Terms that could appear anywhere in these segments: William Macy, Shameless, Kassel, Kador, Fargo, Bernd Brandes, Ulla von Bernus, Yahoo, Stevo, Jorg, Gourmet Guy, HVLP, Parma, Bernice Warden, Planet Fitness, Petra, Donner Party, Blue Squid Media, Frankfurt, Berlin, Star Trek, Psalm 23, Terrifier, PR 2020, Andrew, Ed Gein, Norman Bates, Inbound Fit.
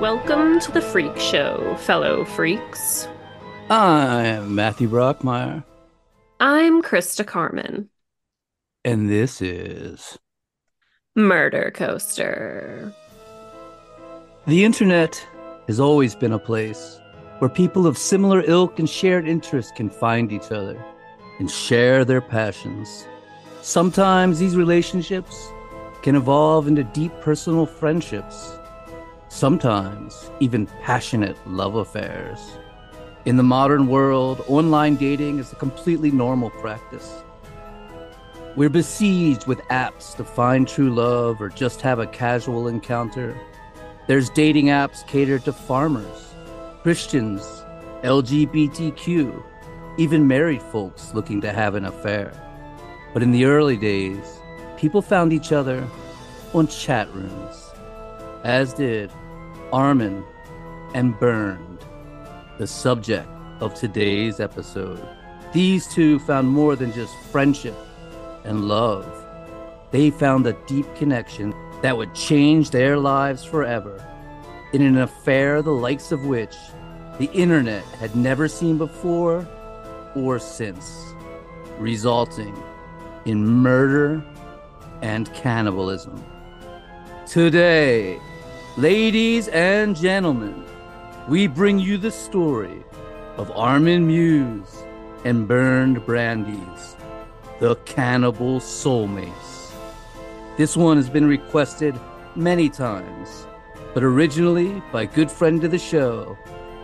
Welcome to the Freak Show, fellow freaks. I'm Matthew Brockmeyer. I'm Krista Carmen. And this is... Murder Coaster. The internet has always been a place where people of similar ilk and shared interests can find each other and share their passions. Sometimes these relationships can evolve into deep personal friendships, sometimes even passionate love affairs. In the modern world, online dating is a completely normal practice. We're besieged with apps to find true love or just have a casual encounter. There's dating apps catered to farmers, Christians, LGBTQ, even married folks looking to have an affair. But in the early days, people found each other on chat rooms, as did Armin and Bernd, the subject of today's episode. These two found more than just friendship and love. They found a deep connection that would change their lives forever in an affair the likes of which the internet had never seen before or since, resulting in murder and cannibalism. Today, ladies and gentlemen, we bring you the story of Armin Meiwes and Bernd Brandes, the Cannibal Soulmates. This one has been requested many times, but originally by good friend of the show,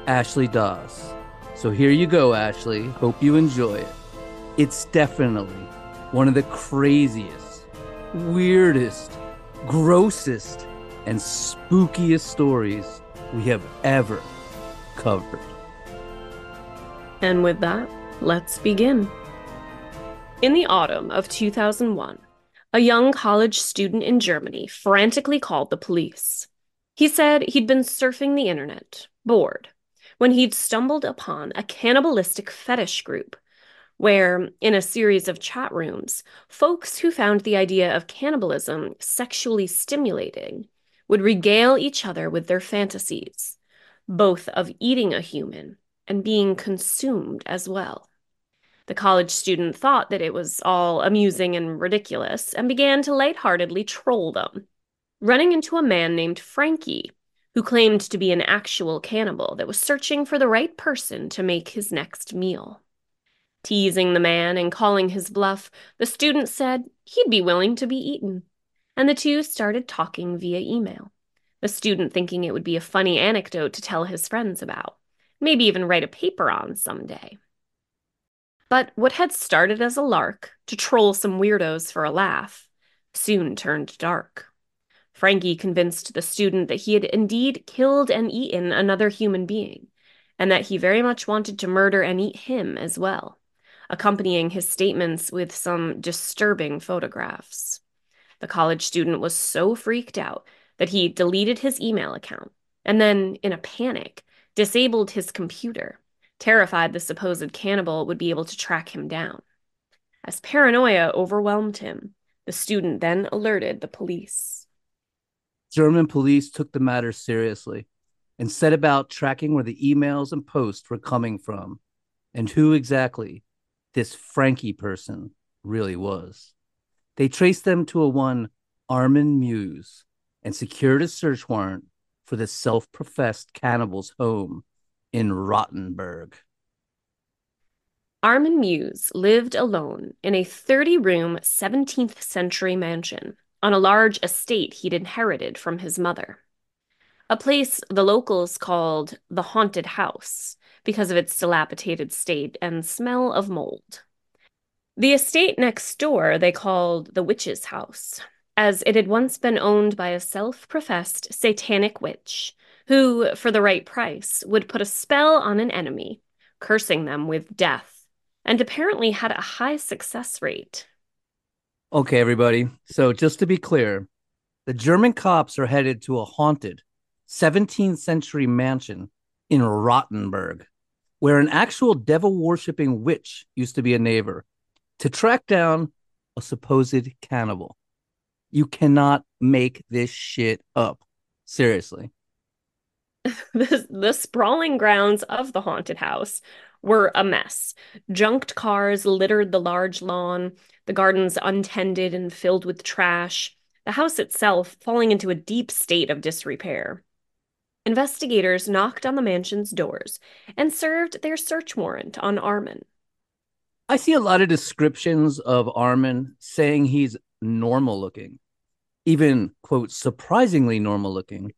Ashley Doss. So here you go, Ashley. Hope you enjoy it. It's definitely one of the craziest, weirdest, grossest, and spookiest stories we have ever covered. And with that, let's begin. In the autumn of 2001, a young college student in Germany frantically called the police. He said he'd been surfing the internet, bored, when he'd stumbled upon a cannibalistic fetish group, where, in a series of chat rooms, folks who found the idea of cannibalism sexually stimulating would regale each other with their fantasies, both of eating a human and being consumed as well. The college student thought that it was all amusing and ridiculous and began to lightheartedly troll them, running into a man named Frankie, who claimed to be an actual cannibal that was searching for the right person to make his next meal. Teasing the man and calling his bluff, the student said he'd be willing to be eaten, and the two started talking via email, the student thinking it would be a funny anecdote to tell his friends about, maybe even write a paper on someday. But what had started as a lark to troll some weirdos for a laugh soon turned dark. Frankie convinced the student that he had indeed killed and eaten another human being, and that he very much wanted to murder and eat him as well, accompanying his statements with some disturbing photographs. The college student was so freaked out that he deleted his email account and then, in a panic, disabled his computer, terrified the supposed cannibal would be able to track him down. As paranoia overwhelmed him, the student then alerted the police. German police took the matter seriously and set about tracking where the emails and posts were coming from and who exactly this Frankie person really was. They traced them to one Armin Meiwes and secured a search warrant for the self-professed cannibal's home in Rottenburg. Armin Meiwes lived alone in a 30-room 17th century mansion on a large estate he'd inherited from his mother, a place the locals called the Haunted House because of its dilapidated state and smell of mold. The estate next door they called the Witch's House, as it had once been owned by a self-professed satanic witch who, for the right price, would put a spell on an enemy, cursing them with death, and apparently had a high success rate. Okay, everybody, so just to be clear, the German cops are headed to a haunted 17th century mansion in Rottenburg, where an actual devil-worshipping witch used to be a neighbor, to track down a supposed cannibal. You cannot make this shit up. Seriously. the sprawling grounds of the haunted house were a mess. Junked cars littered the large lawn, the gardens untended and filled with trash, the house itself falling into a deep state of disrepair. Investigators knocked on the mansion's doors and served their search warrant on Armin. I see a lot of descriptions of Armin saying he's normal looking, even, quote, surprisingly normal looking.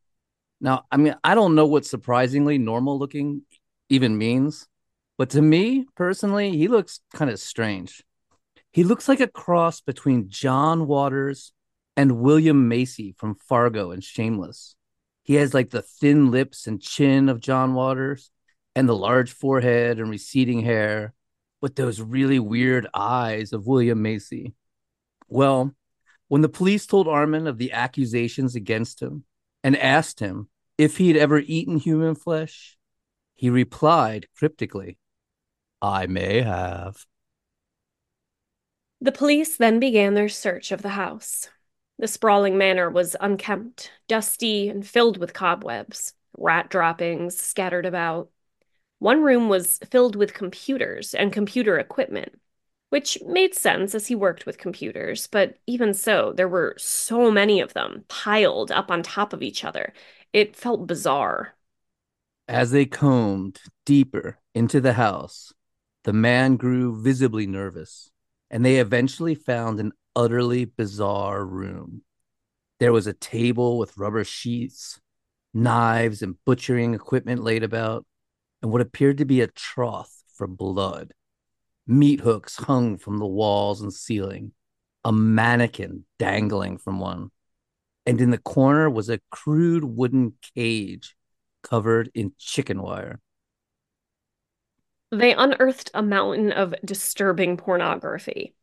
Now, I mean, I don't know what surprisingly normal looking even means, but to me personally, he looks kind of strange. He looks like a cross between John Waters and William Macy from Fargo and Shameless. He has like the thin lips and chin of John Waters and the large forehead and receding hair with those really weird eyes of William Macy. Well, when the police told Armin of the accusations against him and asked him if he'd ever eaten human flesh, he replied cryptically, "I may have." The police then began their search of the house. The sprawling manor was unkempt, dusty, and filled with cobwebs, rat droppings scattered about. One room was filled with computers and computer equipment, which made sense as he worked with computers, but even so, there were so many of them piled up on top of each other. It felt bizarre. As they combed deeper into the house, the man grew visibly nervous, and they eventually found an utterly bizarre room. There was a table with rubber sheets, knives, and butchering equipment laid about, and what appeared to be a trough for blood. Meat hooks hung from the walls and ceiling, a mannequin dangling from one, and in the corner was a crude wooden cage covered in chicken wire. They unearthed a mountain of disturbing pornography.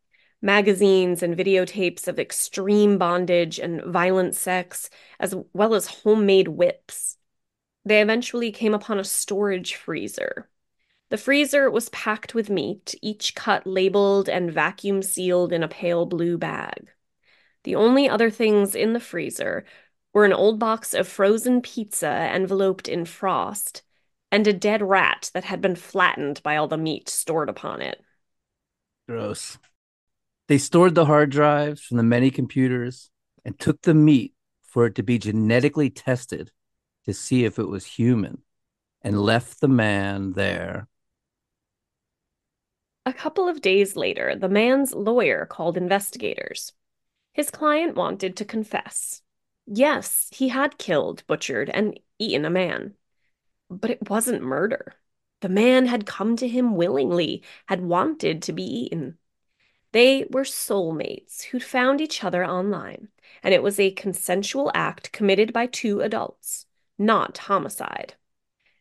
Magazines and videotapes of extreme bondage and violent sex, as well as homemade whips. They eventually came upon a storage freezer. The freezer was packed with meat, each cut labeled and vacuum sealed in a pale blue bag. The only other things in the freezer were an old box of frozen pizza enveloped in frost, and a dead rat that had been flattened by all the meat stored upon it. Gross. They stored the hard drives from the many computers and took the meat for it to be genetically tested to see if it was human, and left the man there. A couple of days later, the man's lawyer called investigators. His client wanted to confess. Yes, he had killed, butchered, and eaten a man. But it wasn't murder. The man had come to him willingly, had wanted to be eaten. They were soulmates who'd found each other online, and it was a consensual act committed by two adults, not homicide.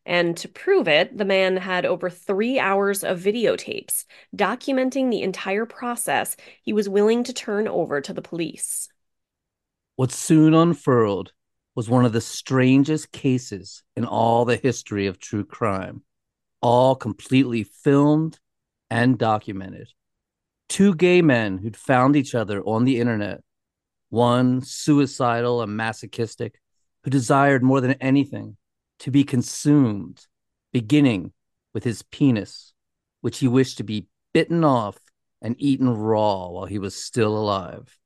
And to prove it, the man had over 3 hours of videotapes documenting the entire process he was willing to turn over to the police. What soon unfurled was one of the strangest cases in all the history of true crime, all completely filmed and documented. Two gay men who'd found each other on the internet, one suicidal and masochistic, who desired more than anything to be consumed, beginning with his penis, which he wished to be bitten off and eaten raw while he was still alive.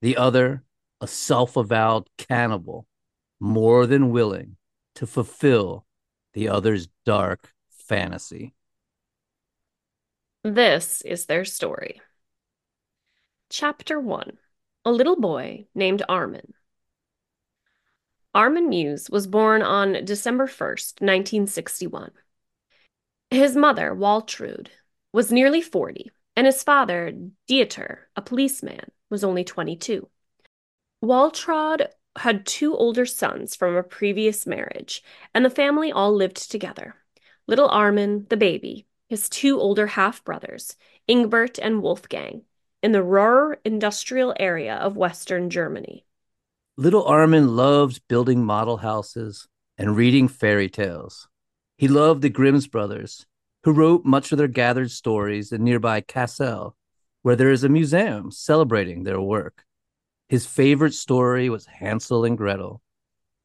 The other, a self-avowed cannibal, more than willing to fulfill the other's dark fantasy. This is their story. Chapter 1. A little boy named Armin. Armin Meiwes was born on December 1st, 1961. His mother, Waltraud, was nearly 40, and his father, Dieter, a policeman, was only 22. Waltraud had two older sons from a previous marriage, and the family all lived together. Little Armin, the baby, his two older half-brothers, Ingbert and Wolfgang, in the Ruhr industrial area of Western Germany. Little Armin loved building model houses and reading fairy tales. He loved the Grimm's brothers, who wrote much of their gathered stories in nearby Kassel, where there is a museum celebrating their work. His favorite story was Hansel and Gretel.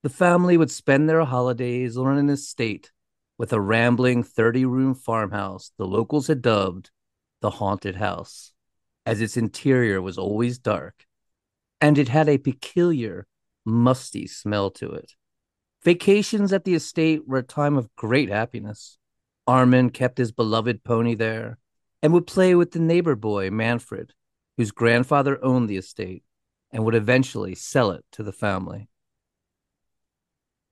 The family would spend their holidays on an estate with a rambling 30-room farmhouse the locals had dubbed the Haunted House, as its interior was always dark, and it had a peculiar, musty smell to it. Vacations at the estate were a time of great happiness. Armin kept his beloved pony there and would play with the neighbor boy, Manfred, whose grandfather owned the estate and would eventually sell it to the family.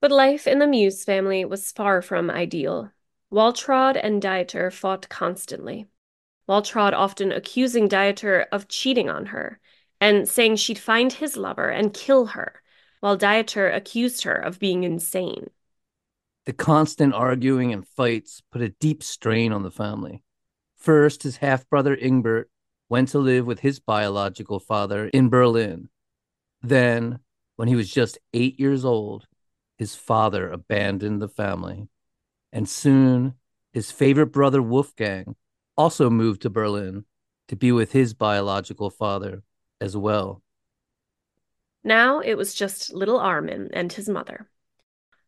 But life in the Meiwes family was far from ideal. Waltraud and Dieter fought constantly, Waltraud often accusing Dieter of cheating on her and saying she'd find his lover and kill her, while Dieter accused her of being insane. The constant arguing and fights put a deep strain on the family. First, his half-brother Ingbert went to live with his biological father in Berlin. Then, when he was just 8 years old, his father abandoned the family, and soon his favorite brother Wolfgang also moved to Berlin to be with his biological father as well. Now it was just little Armin and his mother.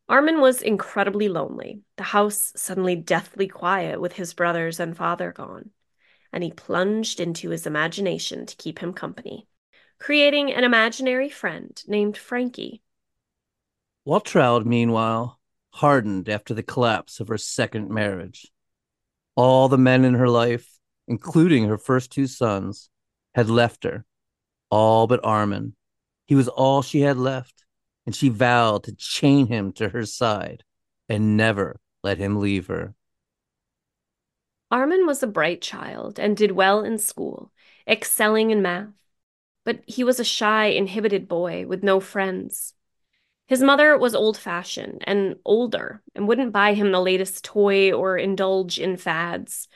Armin was incredibly lonely, the house suddenly deathly quiet with his brothers and father gone, and he plunged into his imagination to keep him company, creating an imaginary friend named Frankie. Waltraud, meanwhile, hardened after the collapse of her second marriage. All the men in her life, including her first two sons, had left her, all but Armin. He was all she had left, and she vowed to chain him to her side and never let him leave her. Armin was a bright child and did well in school, excelling in math, but he was a shy, inhibited boy with no friends. His mother was old-fashioned and older and wouldn't buy him the latest toy or indulge in fads.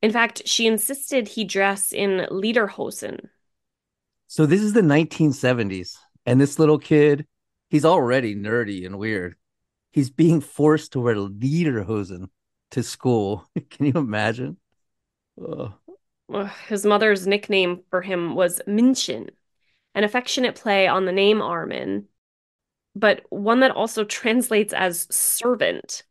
In fact, she insisted he dress in lederhosen. So this is the 1970s, and this little kid, he's already nerdy and weird. He's being forced to wear lederhosen to school. Can you imagine? Ugh. His mother's nickname for him was Minchen, an affectionate play on the name Armin, but one that also translates as servant.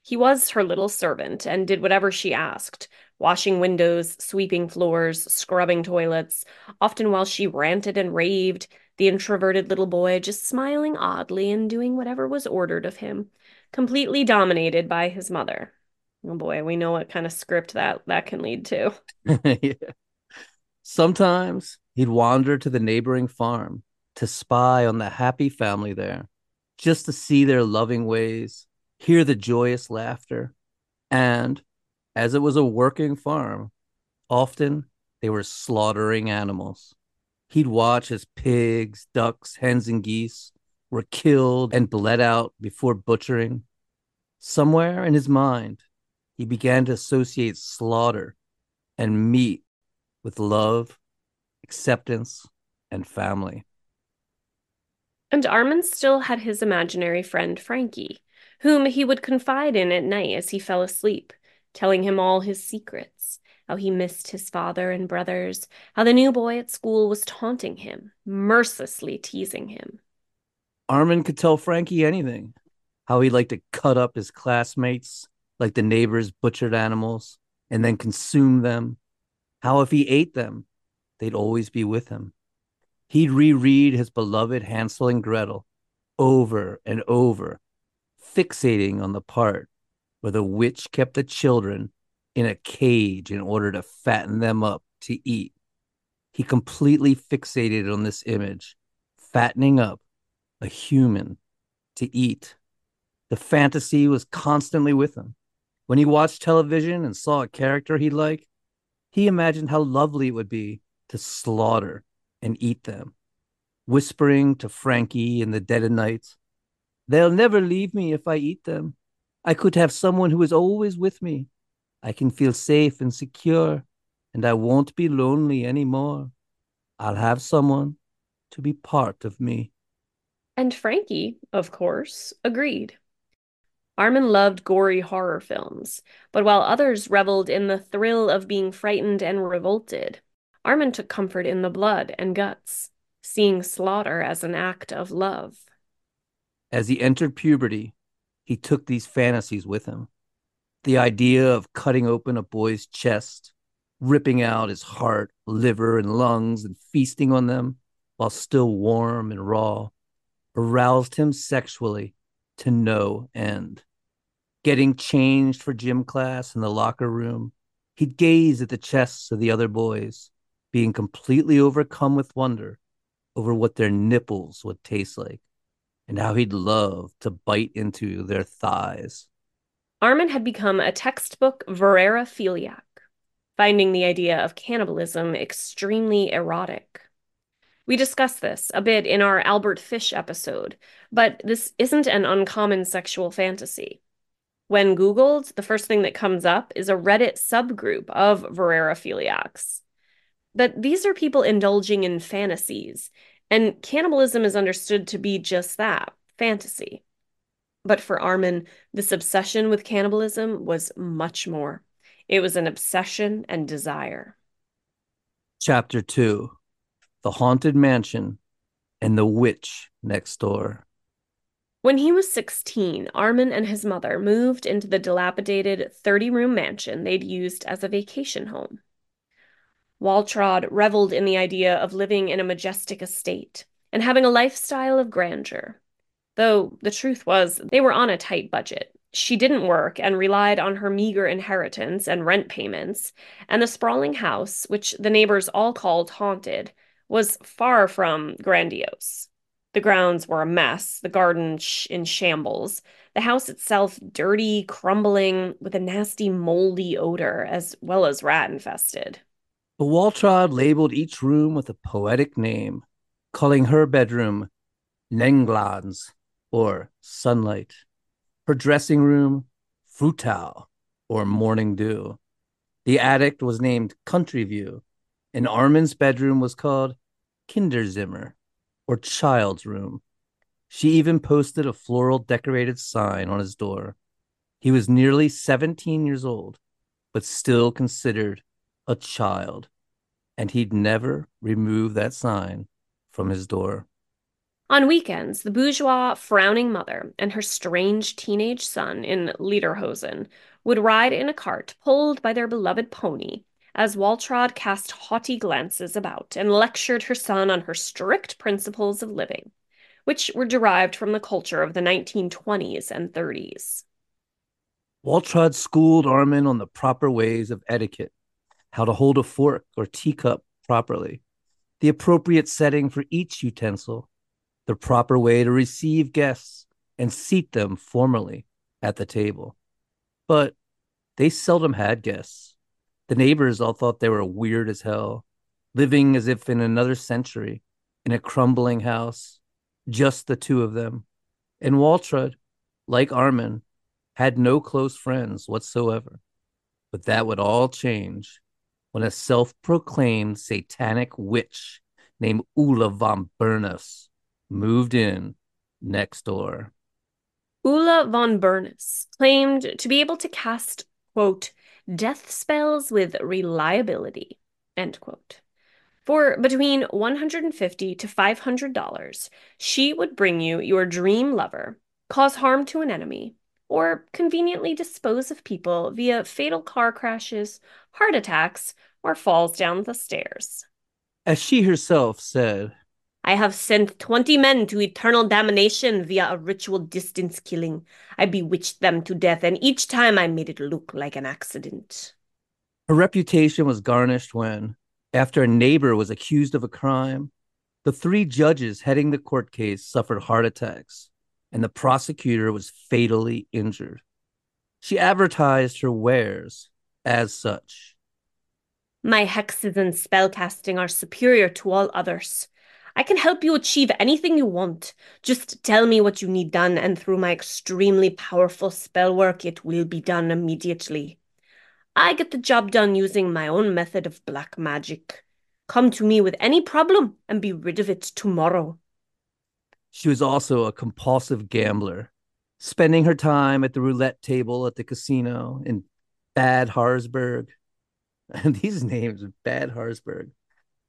He was her little servant and did whatever she asked, washing windows, sweeping floors, scrubbing toilets, often while she ranted and raved, the introverted little boy just smiling oddly and doing whatever was ordered of him, completely dominated by his mother. Oh boy, we know what kind of script that can lead to. Yeah. Sometimes he'd wander to the neighboring farm to spy on the happy family there, just to see their loving ways, hear the joyous laughter, and, as it was a working farm, often they were slaughtering animals. He'd watch as pigs, ducks, hens, and geese were killed and bled out before butchering. Somewhere in his mind, he began to associate slaughter and meat with love, acceptance, and family. And Armin still had his imaginary friend Frankie, whom he would confide in at night as he fell asleep, telling him all his secrets, how he missed his father and brothers, how the new boy at school was taunting him, mercilessly teasing him. Armin could tell Frankie anything, how he liked to cut up his classmates like the neighbors butchered animals and then consume them, how if he ate them, they'd always be with him. He'd reread his beloved Hansel and Gretel over and over, fixating on the part where the witch kept the children in a cage in order to fatten them up to eat. He completely fixated on this image, fattening up a human to eat. The fantasy was constantly with him. When he watched television and saw a character he liked, he imagined how lovely it would be to slaughter and eat them, whispering to Frankie in the dead of night, "They'll never leave me if I eat them. I could have someone who is always with me. I can feel safe and secure, and I won't be lonely anymore. I'll have someone to be part of me." And Frankie, of course, agreed. Armin loved gory horror films, but while others reveled in the thrill of being frightened and revolted, Armin took comfort in the blood and guts, seeing slaughter as an act of love. As he entered puberty, he took these fantasies with him. The idea of cutting open a boy's chest, ripping out his heart, liver, and lungs, and feasting on them while still warm and raw, aroused him sexually to no end. Getting changed for gym class in the locker room, he'd gaze at the chests of the other boys, being completely overcome with wonder over what their nipples would taste like, and how he'd love to bite into their thighs. Armin had become a textbook vorarophiliac, finding the idea of cannibalism extremely erotic. We discussed this a bit in our Albert Fish episode, but this isn't an uncommon sexual fantasy. When Googled, the first thing that comes up is a Reddit subgroup of vorarophiliacs. But these are people indulging in fantasies, and cannibalism is understood to be just that, fantasy. But for Armin, this obsession with cannibalism was much more. It was an obsession and desire. Chapter 2, The Haunted Mansion and the Witch Next Door. When he was 16, Armin and his mother moved into the dilapidated 30-room mansion they'd used as a vacation home. Waltraud reveled in the idea of living in a majestic estate and having a lifestyle of grandeur. Though the truth was, they were on a tight budget. She didn't work and relied on her meager inheritance and rent payments, and the sprawling house, which the neighbors all called haunted, was far from grandiose. The grounds were a mess, the garden in shambles, the house itself dirty, crumbling, with a nasty, moldy odor, as well as rat-infested. But Waltraud labeled each room with a poetic name, calling her bedroom Nenglans, or sunlight, her dressing room Frutal, or morning dew. The attic was named Country View, and Armin's bedroom was called Kinderzimmer, or child's room. She even posted a floral-decorated sign on his door. He was nearly 17 years old, but still considered a child, and he'd never remove that sign from his door. On weekends, the bourgeois, frowning mother and her strange teenage son in lederhosen would ride in a cart pulled by their beloved pony as Waltraud cast haughty glances about and lectured her son on her strict principles of living, which were derived from the culture of the 1920s and 30s. Waltraud schooled Armin on the proper ways of etiquette, how to hold a fork or teacup properly, the appropriate setting for each utensil, the proper way to receive guests and seat them formally at the table. But they seldom had guests. The neighbors all thought they were weird as hell, living as if in another century, in a crumbling house, just the two of them. And Waltraud, like Armin, had no close friends whatsoever. But that would all change when a self-proclaimed satanic witch named Ulla von Bernus moved in next door. Ulla von Bernus claimed to be able to cast, quote, death spells with reliability, end quote. For between $150 to $500, she would bring you your dream lover, cause harm to an enemy, or conveniently dispose of people via fatal car crashes, heart attacks, or falls down the stairs. As she herself said, I have sent 20 men to eternal damnation via a ritual distance killing. I bewitched them to death, and each time I made it look like an accident. Her reputation was garnished when, after a neighbor was accused of a crime, the three judges heading the court case suffered heart attacks, and the prosecutor was fatally injured. She advertised her wares as such. My hexes and spellcasting are superior to all others. I can help you achieve anything you want. Just tell me what you need done, and through my extremely powerful spell work, it will be done immediately. I get the job done using my own method of black magic. Come to me with any problem and be rid of it tomorrow. She was also a compulsive gambler, spending her time at the roulette table at the casino in Bad Harzburg. These names are Bad Harzburg.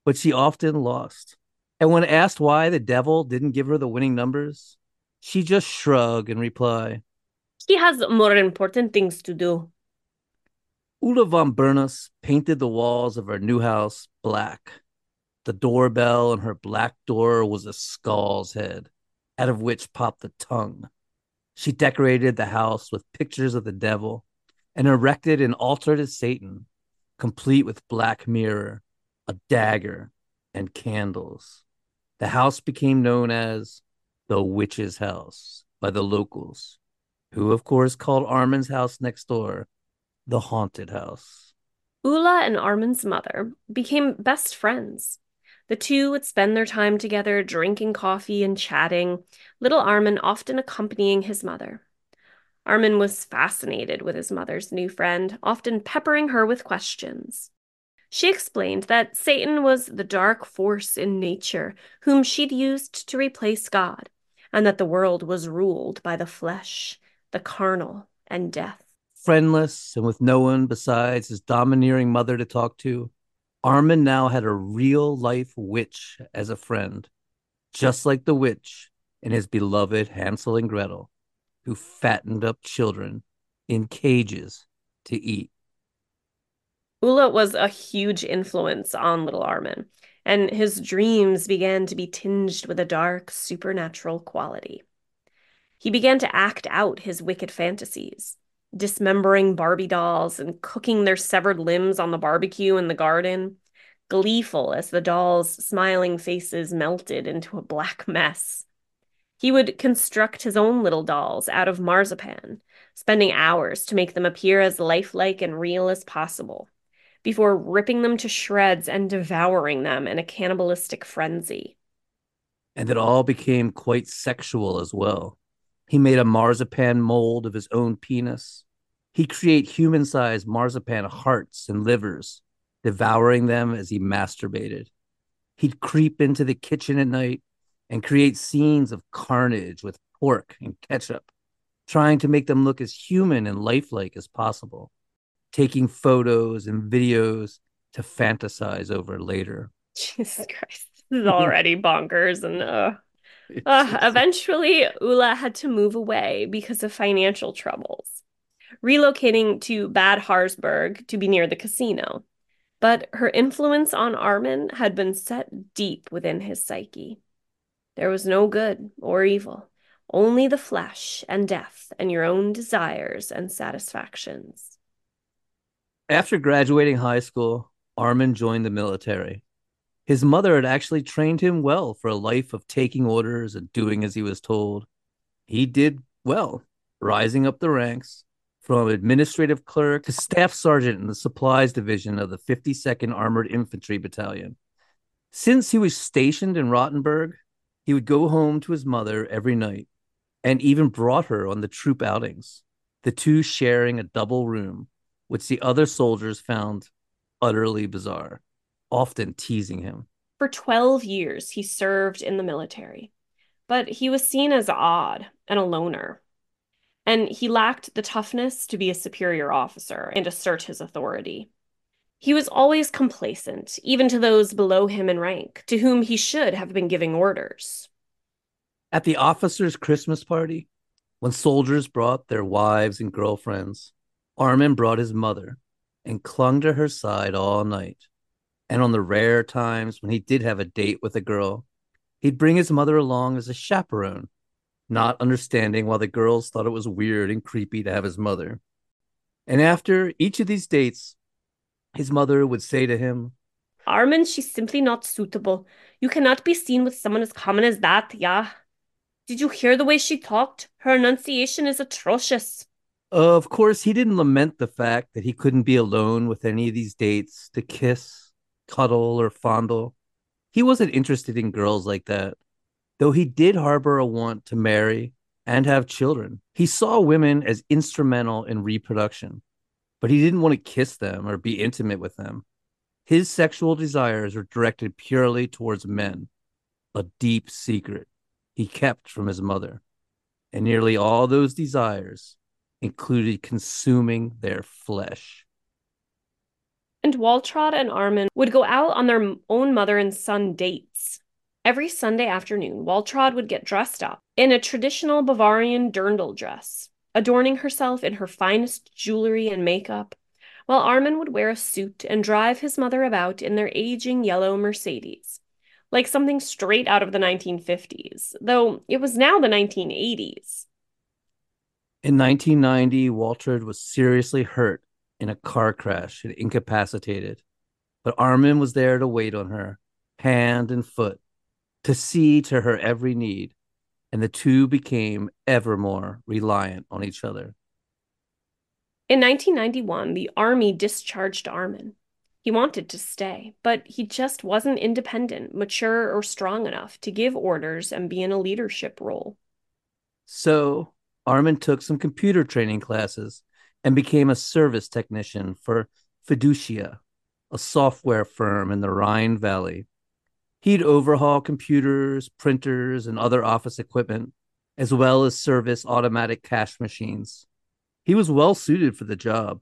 But she often lost. And when asked why the devil didn't give her the winning numbers, She just shrugged and replied, "He has more important things to do." Ulla von Bernus painted the walls of her new house black. The doorbell on her black door was a skull's head, out of which popped a tongue. She decorated the house with pictures of the devil and erected an altar to Satan, complete with black mirror, a dagger, and candles. The house became known as the Witch's House by the locals, who, of course, called Armin's house next door the Haunted House. Ulla and Armin's mother became best friends. The two would spend their time together drinking coffee and chatting, little Armin often accompanying his mother. Armin was fascinated with his mother's new friend, often peppering her with questions. She explained that Satan was the dark force in nature, whom she'd used to replace God, and that the world was ruled by the flesh, the carnal, and death. Friendless and with no one besides his domineering mother to talk to, Armin now had a real-life witch as a friend, just like the witch in his beloved Hansel and Gretel, who fattened up children in cages to eat. Ulla was a huge influence on little Armin, and his dreams began to be tinged with a dark, supernatural quality. He began to act out his wicked fantasies, dismembering Barbie dolls and cooking their severed limbs on the barbecue in the garden, gleeful as the dolls' smiling faces melted into a black mess. He would construct his own little dolls out of marzipan, spending hours to make them appear as lifelike and real as possible, before ripping them to shreds and devouring them in a cannibalistic frenzy. And it all became quite sexual as well. He made a marzipan mold of his own penis. He created human-sized marzipan hearts and livers, devouring them as he masturbated. He'd creep into the kitchen at night and create scenes of carnage with pork and ketchup, trying to make them look as human and lifelike as possible, taking photos and videos to fantasize over later. Jesus Christ, this is already bonkers and eventually, Ulla had to move away because of financial troubles, relocating to Bad Harzburg to be near the casino. But her influence on Armin had been set deep within his psyche. There was no good or evil, only the flesh and death and your own desires and satisfactions. After graduating high school, Armin joined the military. His mother had actually trained him well for a life of taking orders and doing as he was told. He did well, rising up the ranks from administrative clerk to staff sergeant in the supplies division of the 52nd Armored Infantry Battalion. Since he was stationed in Rottenburg, he would go home to his mother every night and even brought her on the troop outings, the two sharing a double room, which the other soldiers found utterly bizarre, often teasing him. For 12 years, he served in the military, but he was seen as odd and a loner, and he lacked the toughness to be a superior officer and assert his authority. He was always complacent, even to those below him in rank, to whom he should have been giving orders. At the officers' Christmas party, when soldiers brought their wives and girlfriends, Armin brought his mother and clung to her side all night. And on the rare times when he did have a date with a girl, he'd bring his mother along as a chaperone, not understanding why the girls thought it was weird and creepy to have his mother. And after each of these dates, his mother would say to him, "Armin, she's simply not suitable. You cannot be seen with someone as common as that, yeah? Did you hear the way she talked? Her enunciation is atrocious." Of course, he didn't lament the fact that he couldn't be alone with any of these dates to kiss, cuddle, or fondle. He wasn't interested in girls like that, though he did harbor a want to marry and have children. He saw women as instrumental in reproduction, but he didn't want to kiss them or be intimate with them. His sexual desires were directed purely towards men, a deep secret he kept from his mother. And nearly all those desires included consuming their flesh. And Waltraud and Armin would go out on their own mother and son dates. Every Sunday afternoon, Waltraud would get dressed up in a traditional Bavarian dirndl dress, adorning herself in her finest jewelry and makeup, while Armin would wear a suit and drive his mother about in their aging yellow Mercedes, like something straight out of the 1950s, though it was now the 1980s. In 1990, Waltraud was seriously hurt in a car crash and incapacitated, but Armin was there to wait on her, hand and foot, to see to her every need, and the two became ever more reliant on each other. In 1991, the army discharged Armin. He wanted to stay, but he just wasn't independent, mature, or strong enough to give orders and be in a leadership role. So Armin took some computer training classes and became a service technician for Fiducia, a software firm in the Rhine Valley. He'd overhaul computers, printers, and other office equipment, as well as service automatic cash machines. He was well suited for the job,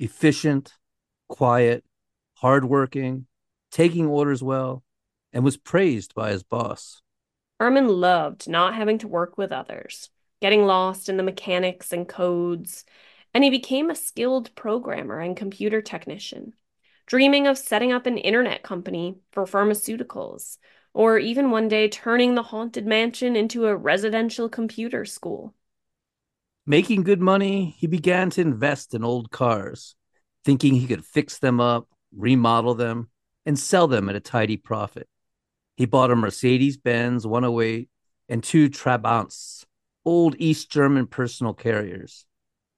efficient, quiet, hardworking, taking orders well, and was praised by his boss. Armin loved not having to work with others, getting lost in the mechanics and codes, and he became a skilled programmer and computer technician, dreaming of setting up an internet company for pharmaceuticals, or even one day turning the haunted mansion into a residential computer school. Making good money, he began to invest in old cars, thinking he could fix them up, remodel them, and sell them at a tidy profit. He bought a Mercedes-Benz 108 and two Trabants, old East German personal carriers.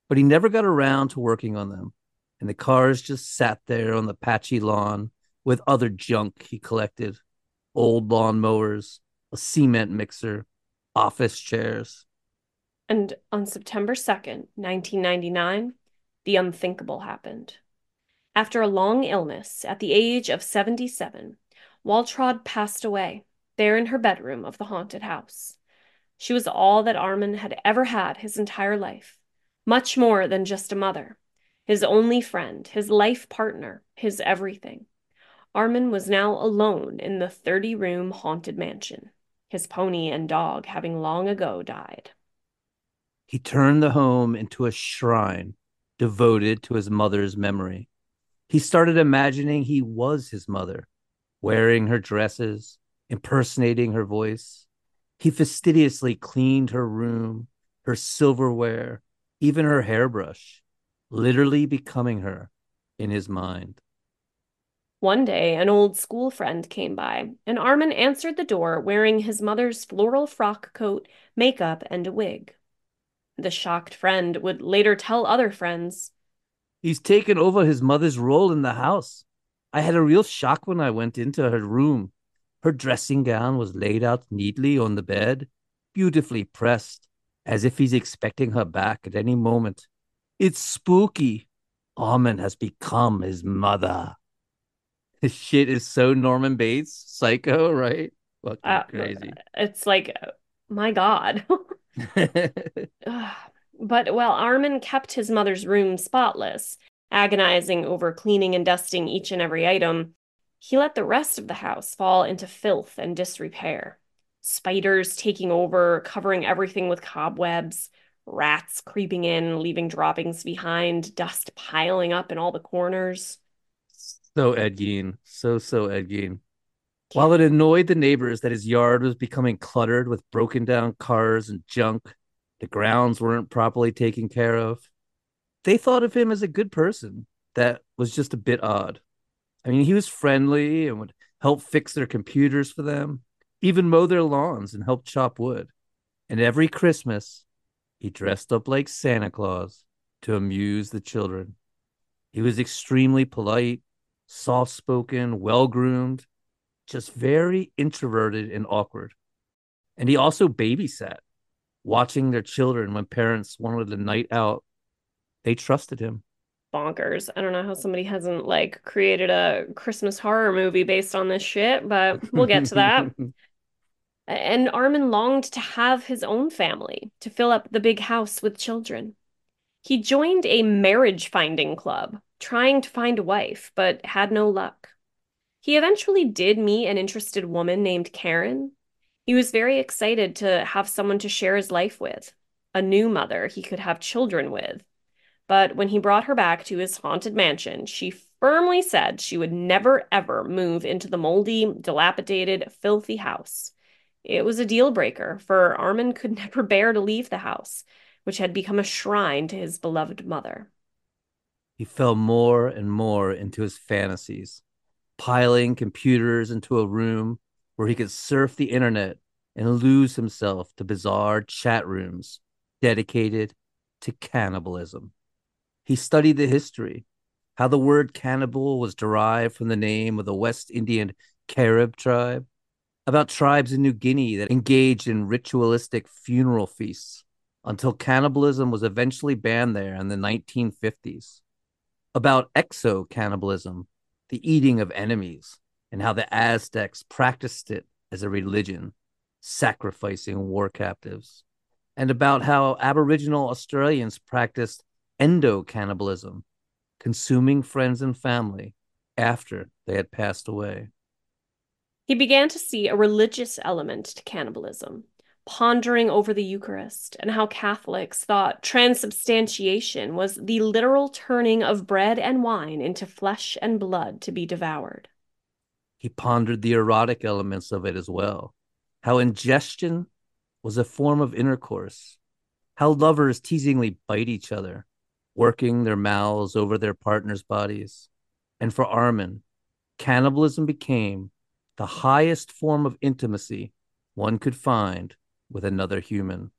But he never got around to working on them, and the cars just sat there on the patchy lawn with other junk he collected, old lawnmowers, a cement mixer, office chairs. And on September 2nd, 1999, the unthinkable happened. After a long illness, at the age of 77, Waltraud passed away, there in her bedroom of the haunted house. She was all that Armin had ever had his entire life. Much more than just a mother, his only friend, his life partner, his everything. Armin was now alone in the 30-room haunted mansion, his pony and dog having long ago died. He turned the home into a shrine devoted to his mother's memory. He started imagining he was his mother, wearing her dresses, impersonating her voice. He fastidiously cleaned her room, her silverware, even her hairbrush, literally becoming her in his mind. One day, an old school friend came by, and Armin answered the door wearing his mother's floral frock coat, makeup, and a wig. The shocked friend would later tell other friends, "He's taken over his mother's role in the house. I had a real shock when I went into her room. Her dressing gown was laid out neatly on the bed, beautifully pressed, as if he's expecting her back at any moment. It's spooky. Armin has become his mother." This shit is so Norman Bates, Psycho, right? Fucking crazy. It's like, my God. But while Armin kept his mother's room spotless, agonizing over cleaning and dusting each and every item, he let the rest of the house fall into filth and disrepair. Spiders taking over, covering everything with cobwebs, rats creeping in, leaving droppings behind, dust piling up in all the corners. So Ed Gein. So Ed Gein. While it annoyed the neighbors that his yard was becoming cluttered with broken down cars and junk, the grounds weren't properly taken care of. They thought of him as a good person that was just a bit odd. I mean, he was friendly and would help fix their computers for them, even mow their lawns and help chop wood. And every Christmas, he dressed up like Santa Claus to amuse the children. He was extremely polite, soft-spoken, well-groomed, just very introverted and awkward. And he also babysat, watching their children when parents wanted a night out. They trusted him. Bonkers. I don't know how somebody hasn't, like, created a Christmas horror movie based on this shit, but we'll get to that. And Armin longed to have his own family, to fill up the big house with children. He joined a marriage-finding club, trying to find a wife, but had no luck. He eventually did meet an interested woman named Karen. He was very excited to have someone to share his life with, a new mother he could have children with. But when he brought her back to his haunted mansion, she firmly said she would never, ever move into the moldy, dilapidated, filthy house. It was a deal breaker, for Armin could never bear to leave the house, which had become a shrine to his beloved mother. He fell more and more into his fantasies, piling computers into a room where he could surf the internet and lose himself to bizarre chat rooms dedicated to cannibalism. He studied the history, how the word cannibal was derived from the name of the West Indian Carib tribe, about tribes in New Guinea that engaged in ritualistic funeral feasts until cannibalism was eventually banned there in the 1950s, about exo-cannibalism, the eating of enemies, and how the Aztecs practiced it as a religion, sacrificing war captives, and about how Aboriginal Australians practiced endo-cannibalism, consuming friends and family after they had passed away. He began to see a religious element to cannibalism, pondering over the Eucharist and how Catholics thought transubstantiation was the literal turning of bread and wine into flesh and blood to be devoured. He pondered the erotic elements of it as well, how ingestion was a form of intercourse, how lovers teasingly bite each other, working their mouths over their partners' bodies. And for Armin, cannibalism became the highest form of intimacy one could find with another human.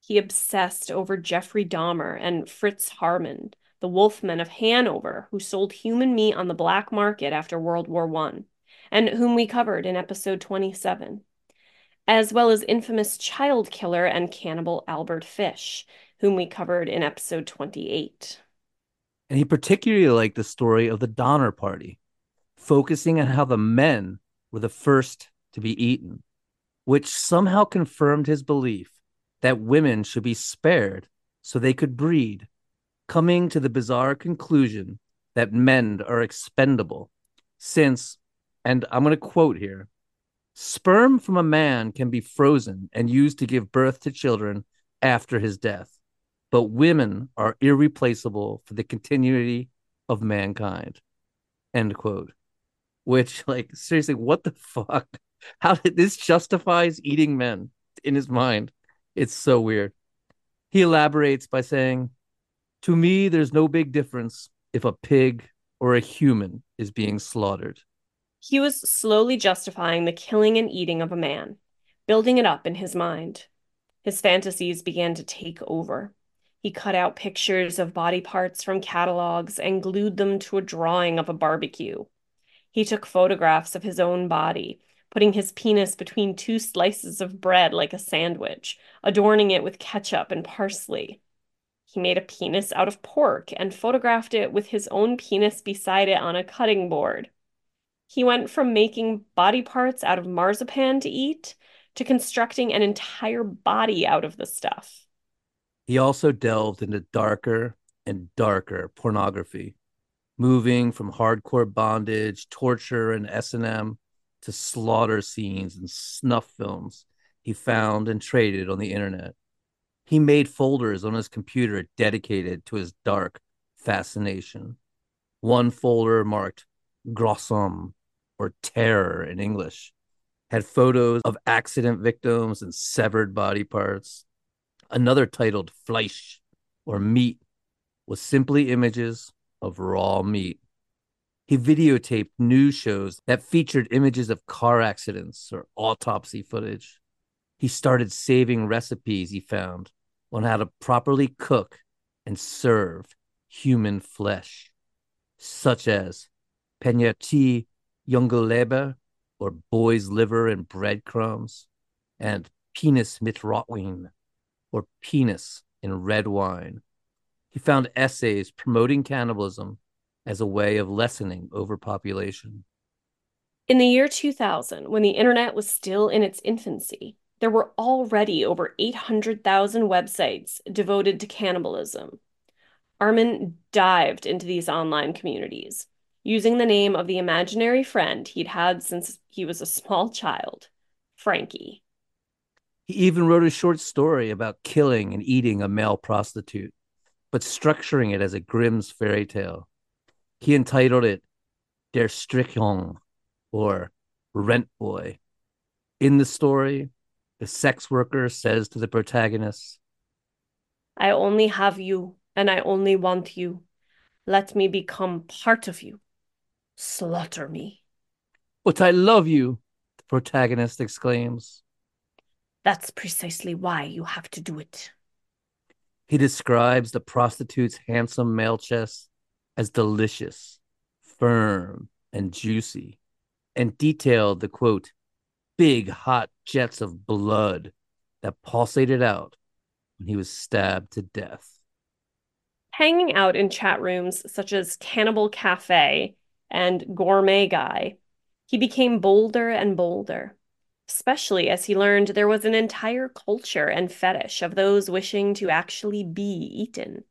He obsessed over Jeffrey Dahmer and Fritz Haarmann, the wolfmen of Hanover, who sold human meat on the black market after World War I, and whom we covered in episode 27, as well as infamous child killer and cannibal Albert Fish, whom we covered in episode 28. And he particularly liked the story of the Donner Party, focusing on how the men were the first to be eaten, which somehow confirmed his belief that women should be spared so they could breed, coming to the bizarre conclusion that men are expendable since, and I'm going to quote here, sperm from a man can be frozen and used to give birth to children after his death, but women are irreplaceable for the continuity of mankind, end quote. Which, like, seriously, what the fuck? How did this justifies eating men in his mind? It's so weird. He elaborates by saying, to me, there's no big difference if a pig or a human is being slaughtered. He was slowly justifying the killing and eating of a man, building it up in his mind. His fantasies began to take over. He cut out pictures of body parts from catalogs and glued them to a drawing of a barbecue. He took photographs of his own body, putting his penis between two slices of bread like a sandwich, adorning it with ketchup and parsley. He made a penis out of pork and photographed it with his own penis beside it on a cutting board. He went from making body parts out of marzipan to eat to constructing an entire body out of the stuff. He also delved into darker and darker pornography, moving from hardcore bondage, torture, and S&M to slaughter scenes and snuff films he found and traded on the internet. He made folders on his computer dedicated to his dark fascination. One folder marked Grossom, or terror in English, had photos of accident victims and severed body parts. Another titled Fleisch, or meat, was simply images of raw meat. He videotaped news shows that featured images of car accidents or autopsy footage. He started saving recipes he found on how to properly cook and serve human flesh, such as Panierte Jungeleber, or boy's liver and breadcrumbs, and Penis mit Rotwein, or penis in red wine. He found essays promoting cannibalism as a way of lessening overpopulation. In the year 2000, when the internet was still in its infancy, there were already over 800,000 websites devoted to cannibalism. Armin dived into these online communities, using the name of the imaginary friend he'd had since he was a small child, Frankie. He even wrote a short story about killing and eating a male prostitute, but structuring it as a Grimm's fairy tale. He entitled it Der Strickjung, or Rent Boy. In the story, the sex worker says to the protagonist, "I only have you, and I only want you. Let me become part of you. Slaughter me." "But I love you," the protagonist exclaims. "That's precisely why you have to do it." He describes the prostitute's handsome male chest as delicious, firm, and juicy, and detailed the, quote, big hot jets of blood that pulsated out when he was stabbed to death. Hanging out in chat rooms such as Cannibal Cafe and Gourmet Guy, he became bolder and bolder, especially as he learned there was an entire culture and fetish of those wishing to actually be eaten,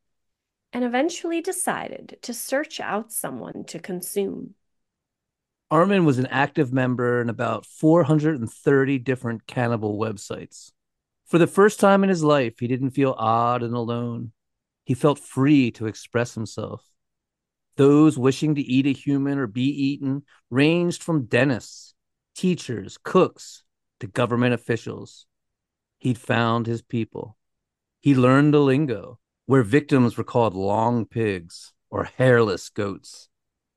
and eventually decided to search out someone to consume. Armin was an active member in about 430 different cannibal websites. For the first time in his life, he didn't feel odd and alone. He felt free to express himself. Those wishing to eat a human or be eaten ranged from dentists, teachers, cooks, to government officials. He'd found his people. He learned the lingo, where victims were called long pigs or hairless goats.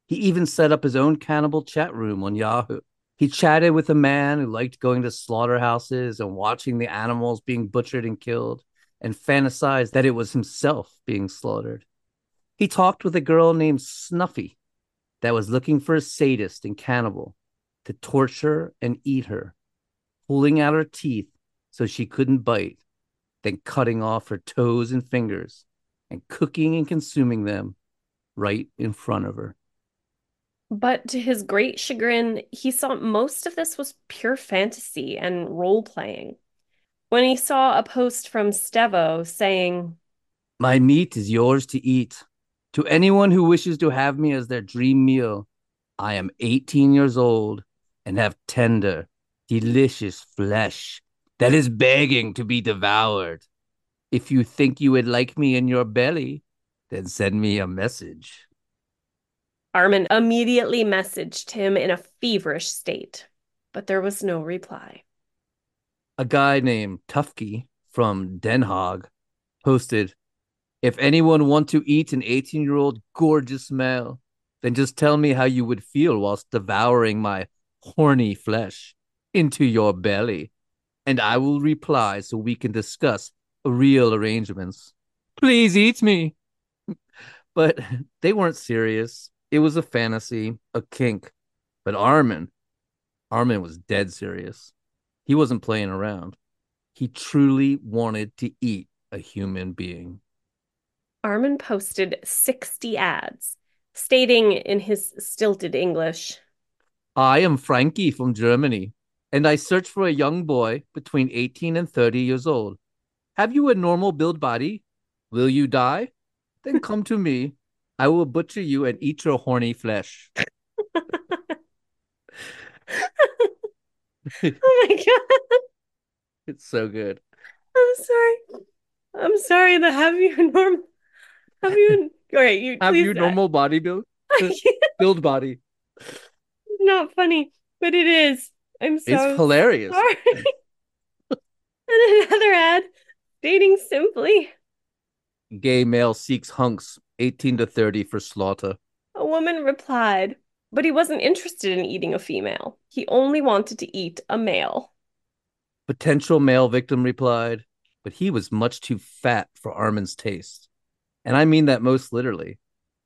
He even set up his own cannibal chat room on Yahoo. He chatted with a man who liked going to slaughterhouses and watching the animals being butchered and killed, and fantasized that it was himself being slaughtered. He talked with a girl named Snuffy that was looking for a sadist and cannibal to torture and eat her, pulling out her teeth so she couldn't bite, then cutting off her toes and fingers and cooking and consuming them right in front of her. But to his great chagrin, he saw most of this was pure fantasy and role-playing. When he saw a post from Stevo saying, "My meat is yours to eat. To anyone who wishes to have me as their dream meal, I am 18 years old and have tender, delicious flesh that is begging to be devoured. If you think you would like me in your belly, then send me a message." Armin immediately messaged him in a feverish state, but there was no reply. A guy named Tufke from Den Haag posted, "If anyone want to eat an 18-year-old gorgeous male, then just tell me how you would feel whilst devouring my horny flesh into your belly, and I will reply so we can discuss real arrangements. Please eat me." But they weren't serious. It was a fantasy, a kink. But Armin was dead serious. He wasn't playing around. He truly wanted to eat a human being. Armin posted 60 ads, stating in his stilted English, "I am Frankie from Germany, and I search for a young boy between 18 and 30 years old. Have you a normal build body? Will you die? Then come to me. I will butcher you and eat your horny flesh." Oh my God. It's so good. I'm sorry to have you normal. Have you? All right, you have you that. Normal body build? Build body. Not funny, but it is. I'm so. It's hilarious. Sorry. And another ad, dating simply. Gay male seeks hunks 18 to 30 for slaughter. A woman replied, but he wasn't interested in eating a female. He only wanted to eat a male. Potential male victim replied, but he was much too fat for Armin's taste. And I mean that most literally.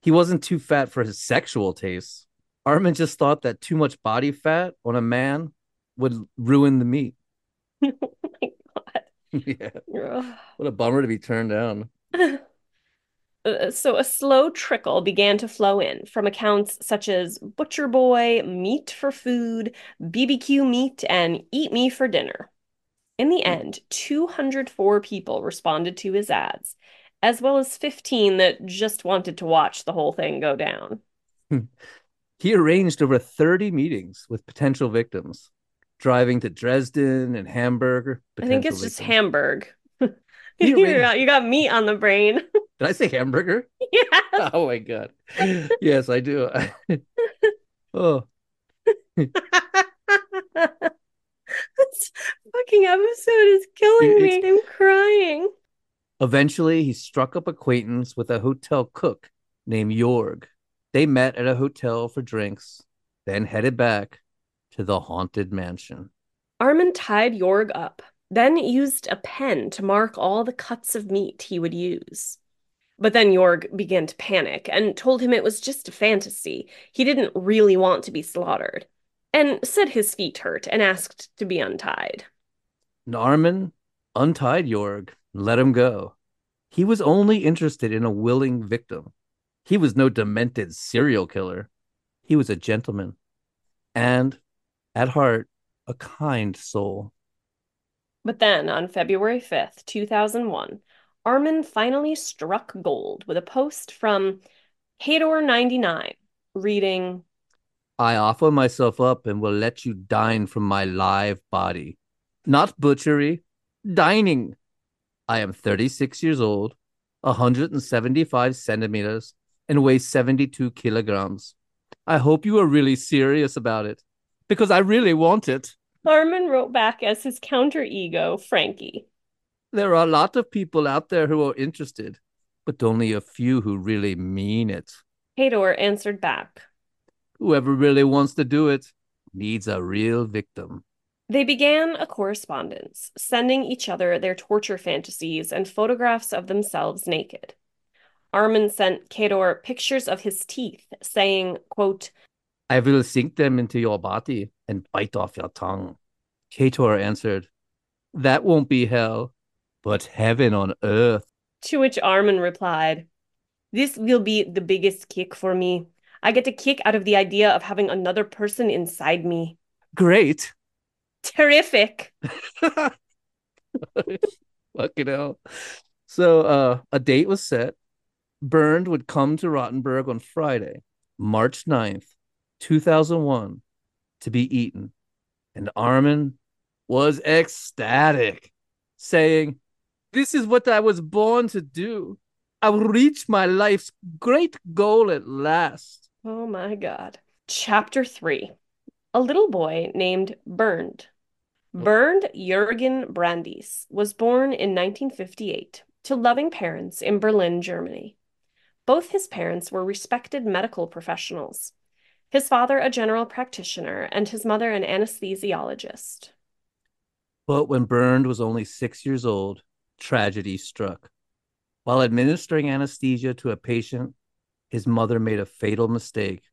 He wasn't too fat for his sexual tastes. Armin just thought that too much body fat on a man would ruin the meat. Oh my God. Yeah. Ugh. What a bummer to be turned down. So a slow trickle began to flow in from accounts such as Butcher Boy, Meat for Food, BBQ Meat, and Eat Me for Dinner. In the end, 204 people responded to his ads, as well as 15 that just wanted to watch the whole thing go down. He arranged over 30 meetings with potential victims, driving to Dresden and Hamburg. I think it's just Hamburg. You got meat on the brain. Did I say hamburger? Yeah. Oh, my God. Yes, I do. Oh. This fucking episode is killing me. I'm crying. Eventually, he struck up acquaintance with a hotel cook named Jorg. They met at a hotel for drinks, then headed back to the haunted mansion. Armin tied Jorg up, then used a pen to mark all the cuts of meat he would use. But then Jorg began to panic and told him it was just a fantasy. He didn't really want to be slaughtered, and said his feet hurt and asked to be untied. And Armin untied Jorg and let him go. He was only interested in a willing victim. He was no demented serial killer. He was a gentleman and, at heart, a kind soul. But then, on February 5th, 2001, Armin finally struck gold with a post from Kador 99, reading, I offer myself up and will let you dine from my live body. Not butchery, dining. I am 36 years old, 175 centimeters, and weigh 72 kilograms. I hope you are really serious about it, because I really want it. Armin wrote back as his counter-ego, Frankie. There are a lot of people out there who are interested, but only a few who really mean it. Kador answered back. Whoever really wants to do it needs a real victim. They began a correspondence, sending each other their torture fantasies and photographs of themselves naked. Armin sent Kador pictures of his teeth, saying, quote, I will sink them into your body and bite off your tongue. Kador answered, that won't be hell, but heaven on earth. To which Armin replied, this will be the biggest kick for me. I get a kick out of the idea of having another person inside me. Great. Terrific. Fucking hell. So a date was set. Bernd would come to Rottenburg on Friday, March 9th, 2001, to be eaten. And Armin was ecstatic, saying, this is what I was born to do. I will reach my life's great goal at last. Oh, my God. Chapter 3. A little boy named Bernd. Bernd Jürgen Brandes was born in 1958 to loving parents in Berlin, Germany. Both his parents were respected medical professionals. His father, a general practitioner, and his mother, an anesthesiologist. But when Bernd was only 6 years old, tragedy struck. While administering anesthesia to a patient, his mother made a fatal mistake,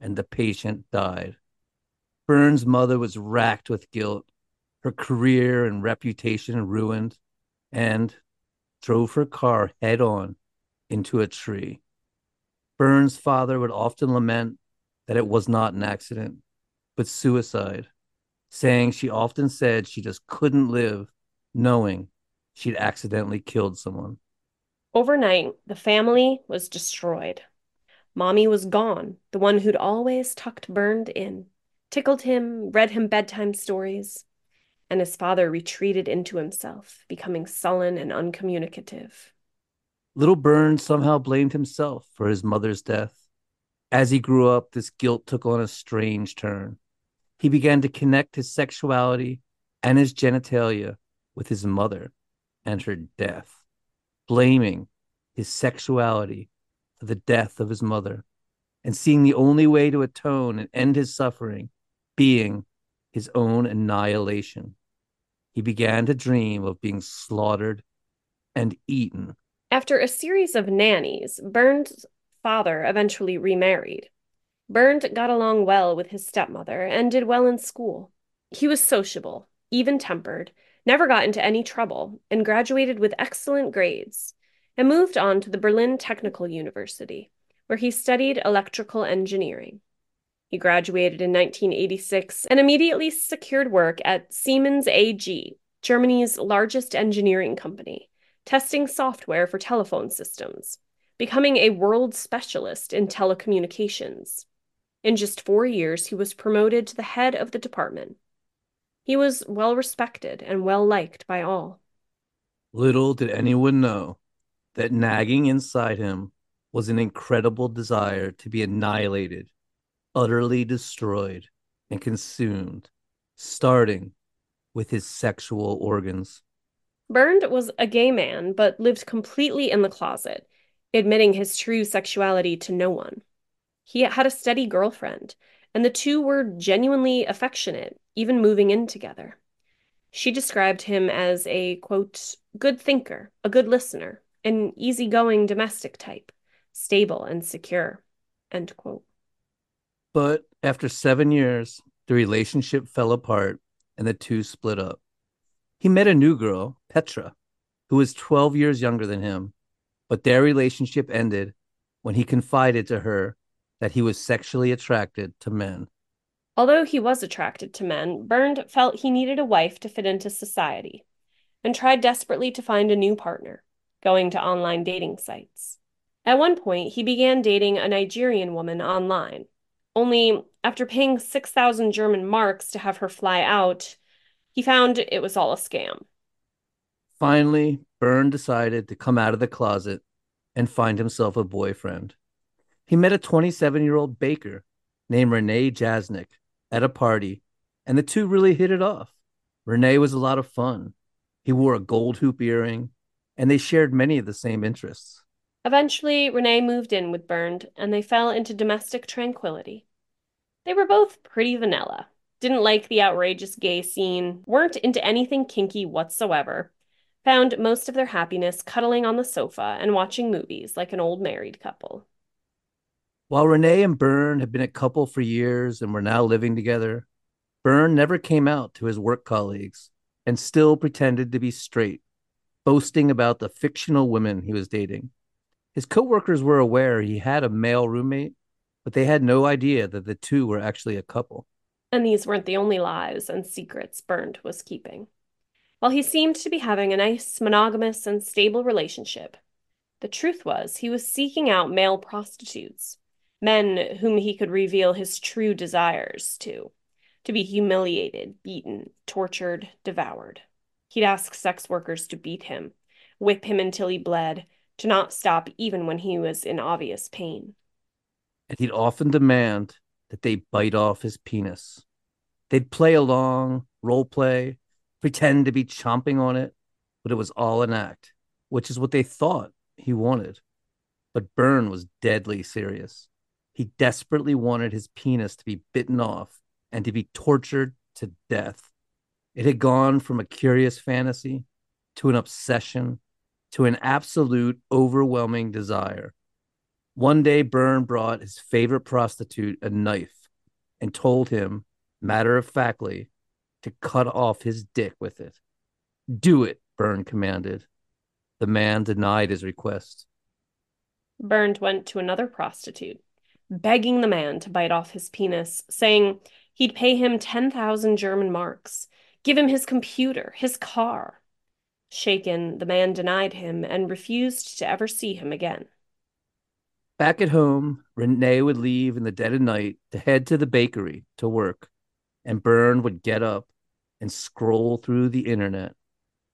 and the patient died. Bernd's mother was racked with guilt, her career and reputation ruined, and drove her car head-on into a tree. Bernd's father would often lament that it was not an accident, but suicide, saying she often said she just couldn't live knowing she'd accidentally killed someone. Overnight, the family was destroyed. Mommy was gone, the one who'd always tucked Bernd in, tickled him, read him bedtime stories, and his father retreated into himself, becoming sullen and uncommunicative. Little Bernd somehow blamed himself for his mother's death. As he grew up, this guilt took on a strange turn. He began to connect his sexuality and his genitalia with his mother and her death, blaming his sexuality for the death of his mother, and seeing the only way to atone and end his suffering being his own annihilation. He began to dream of being slaughtered and eaten. After a series of nannies, Bernd's father eventually remarried. Bernd got along well with his stepmother and did well in school. He was sociable, even-tempered, never got into any trouble, and graduated with excellent grades, and moved on to the Berlin Technical University, where he studied electrical engineering. He graduated in 1986 and immediately secured work at Siemens AG, Germany's largest engineering company, testing software for telephone systems, becoming a world specialist in telecommunications. In just 4 years, he was promoted to the head of the department. He was well respected and well liked by all. Little did anyone know that nagging inside him was an incredible desire to be annihilated, utterly destroyed, and consumed, starting with his sexual organs. Bernd was a gay man, but lived completely in the closet, admitting his true sexuality to no one. He had a steady girlfriend, and the two were genuinely affectionate, even moving in together. She described him as a, quote, good thinker, a good listener, an easygoing domestic type, stable and secure, end quote. But after 7 years, the relationship fell apart and the two split up. He met a new girl, Petra, who was 12 years younger than him, but their relationship ended when he confided to her that he was sexually attracted to men. Although he was attracted to men, Bernd felt he needed a wife to fit into society and tried desperately to find a new partner, going to online dating sites. At one point, he began dating a Nigerian woman online, only after paying 6,000 German marks to have her fly out, he found it was all a scam. Finally, Bernd decided to come out of the closet and find himself a boyfriend. He met a 27-year-old baker named Renee Jasnik at a party, and the two really hit it off. Renee was a lot of fun. He wore a gold hoop earring, and they shared many of the same interests. Eventually, Renee moved in with Bernd, and they fell into domestic tranquility. They were both pretty vanilla, didn't like the outrageous gay scene, weren't into anything kinky whatsoever, found most of their happiness cuddling on the sofa and watching movies like an old married couple. While Renee and Bernd had been a couple for years and were now living together, Bernd never came out to his work colleagues and still pretended to be straight, boasting about the fictional women he was dating. His coworkers were aware he had a male roommate, but they had no idea that the two were actually a couple. And these weren't the only lies and secrets Bernd was keeping. While he seemed to be having a nice, monogamous, and stable relationship, the truth was he was seeking out male prostitutes. Men whom he could reveal his true desires to be humiliated, beaten, tortured, devoured. He'd ask sex workers to beat him, whip him until he bled, to not stop even when he was in obvious pain. And he'd often demand that they bite off his penis. They'd play along, role play, pretend to be chomping on it, but it was all an act, which is what they thought he wanted. But Bernd was deadly serious. He desperately wanted his penis to be bitten off and to be tortured to death. It had gone from a curious fantasy to an obsession to an absolute overwhelming desire. One day, Bernd brought his favorite prostitute a knife and told him, matter-of-factly, to cut off his dick with it. Do it, Bernd commanded. The man denied his request. Bernd went to another prostitute, begging the man to bite off his penis, saying he'd pay him 10,000 German marks, give him his computer, his car. Shaken, the man denied him and refused to ever see him again. Back at home, Renee would leave in the dead of night to head to the bakery to work, and Bernd would get up and scroll through the internet,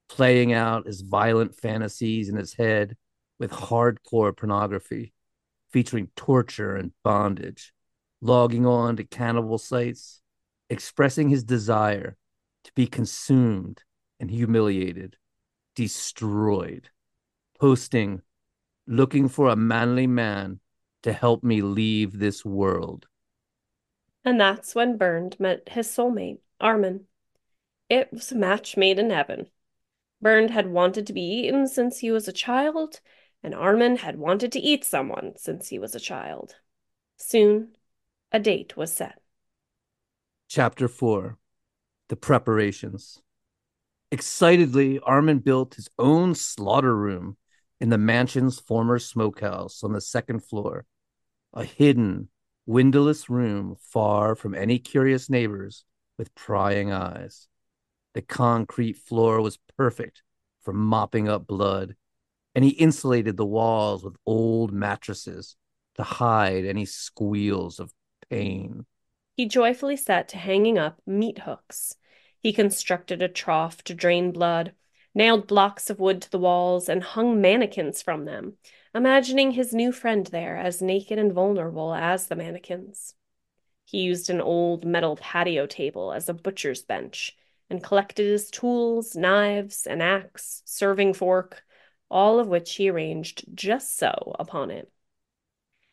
playing out his violent fantasies in his head with hardcore pornography, featuring torture and bondage, logging on to cannibal sites, expressing his desire to be consumed and humiliated, destroyed, posting, looking for a manly man to help me leave this world. And that's when Bernd met his soulmate, Armin. It was a match made in heaven. Bernd had wanted to be eaten since he was a child, and Armin had wanted to eat someone since he was a child. Soon, a date was set. Chapter 4. The Preparations. Excitedly, Armin built his own slaughter room in the mansion's former smokehouse on the second floor, a hidden, windowless room far from any curious neighbors with prying eyes. The concrete floor was perfect for mopping up blood, and he insulated the walls with old mattresses to hide any squeals of pain. He joyfully set to hanging up meat hooks. He constructed a trough to drain blood, nailed blocks of wood to the walls, and hung mannequins from them, imagining his new friend there as naked and vulnerable as the mannequins. He used an old metal patio table as a butcher's bench and collected his tools, knives, an axe, serving fork, all of which he arranged just so upon it.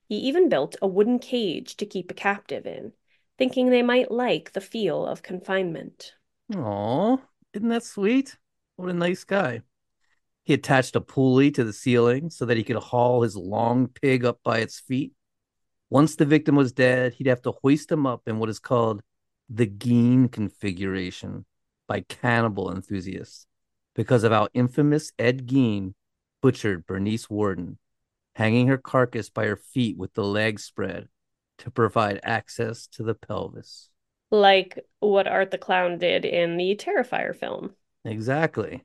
He even built a wooden cage to keep a captive in, thinking they might like the feel of confinement. Aw, isn't that sweet? What a nice guy. He attached a pulley to the ceiling so that he could haul his long pig up by its feet. Once the victim was dead, he'd have to hoist him up in what is called the Gein configuration by cannibal enthusiasts because of how infamous Ed Gein butchered Bernice Warden, hanging her carcass by her feet with the legs spread to provide access to the pelvis. Like what Art the Clown did in the Terrifier film. Exactly.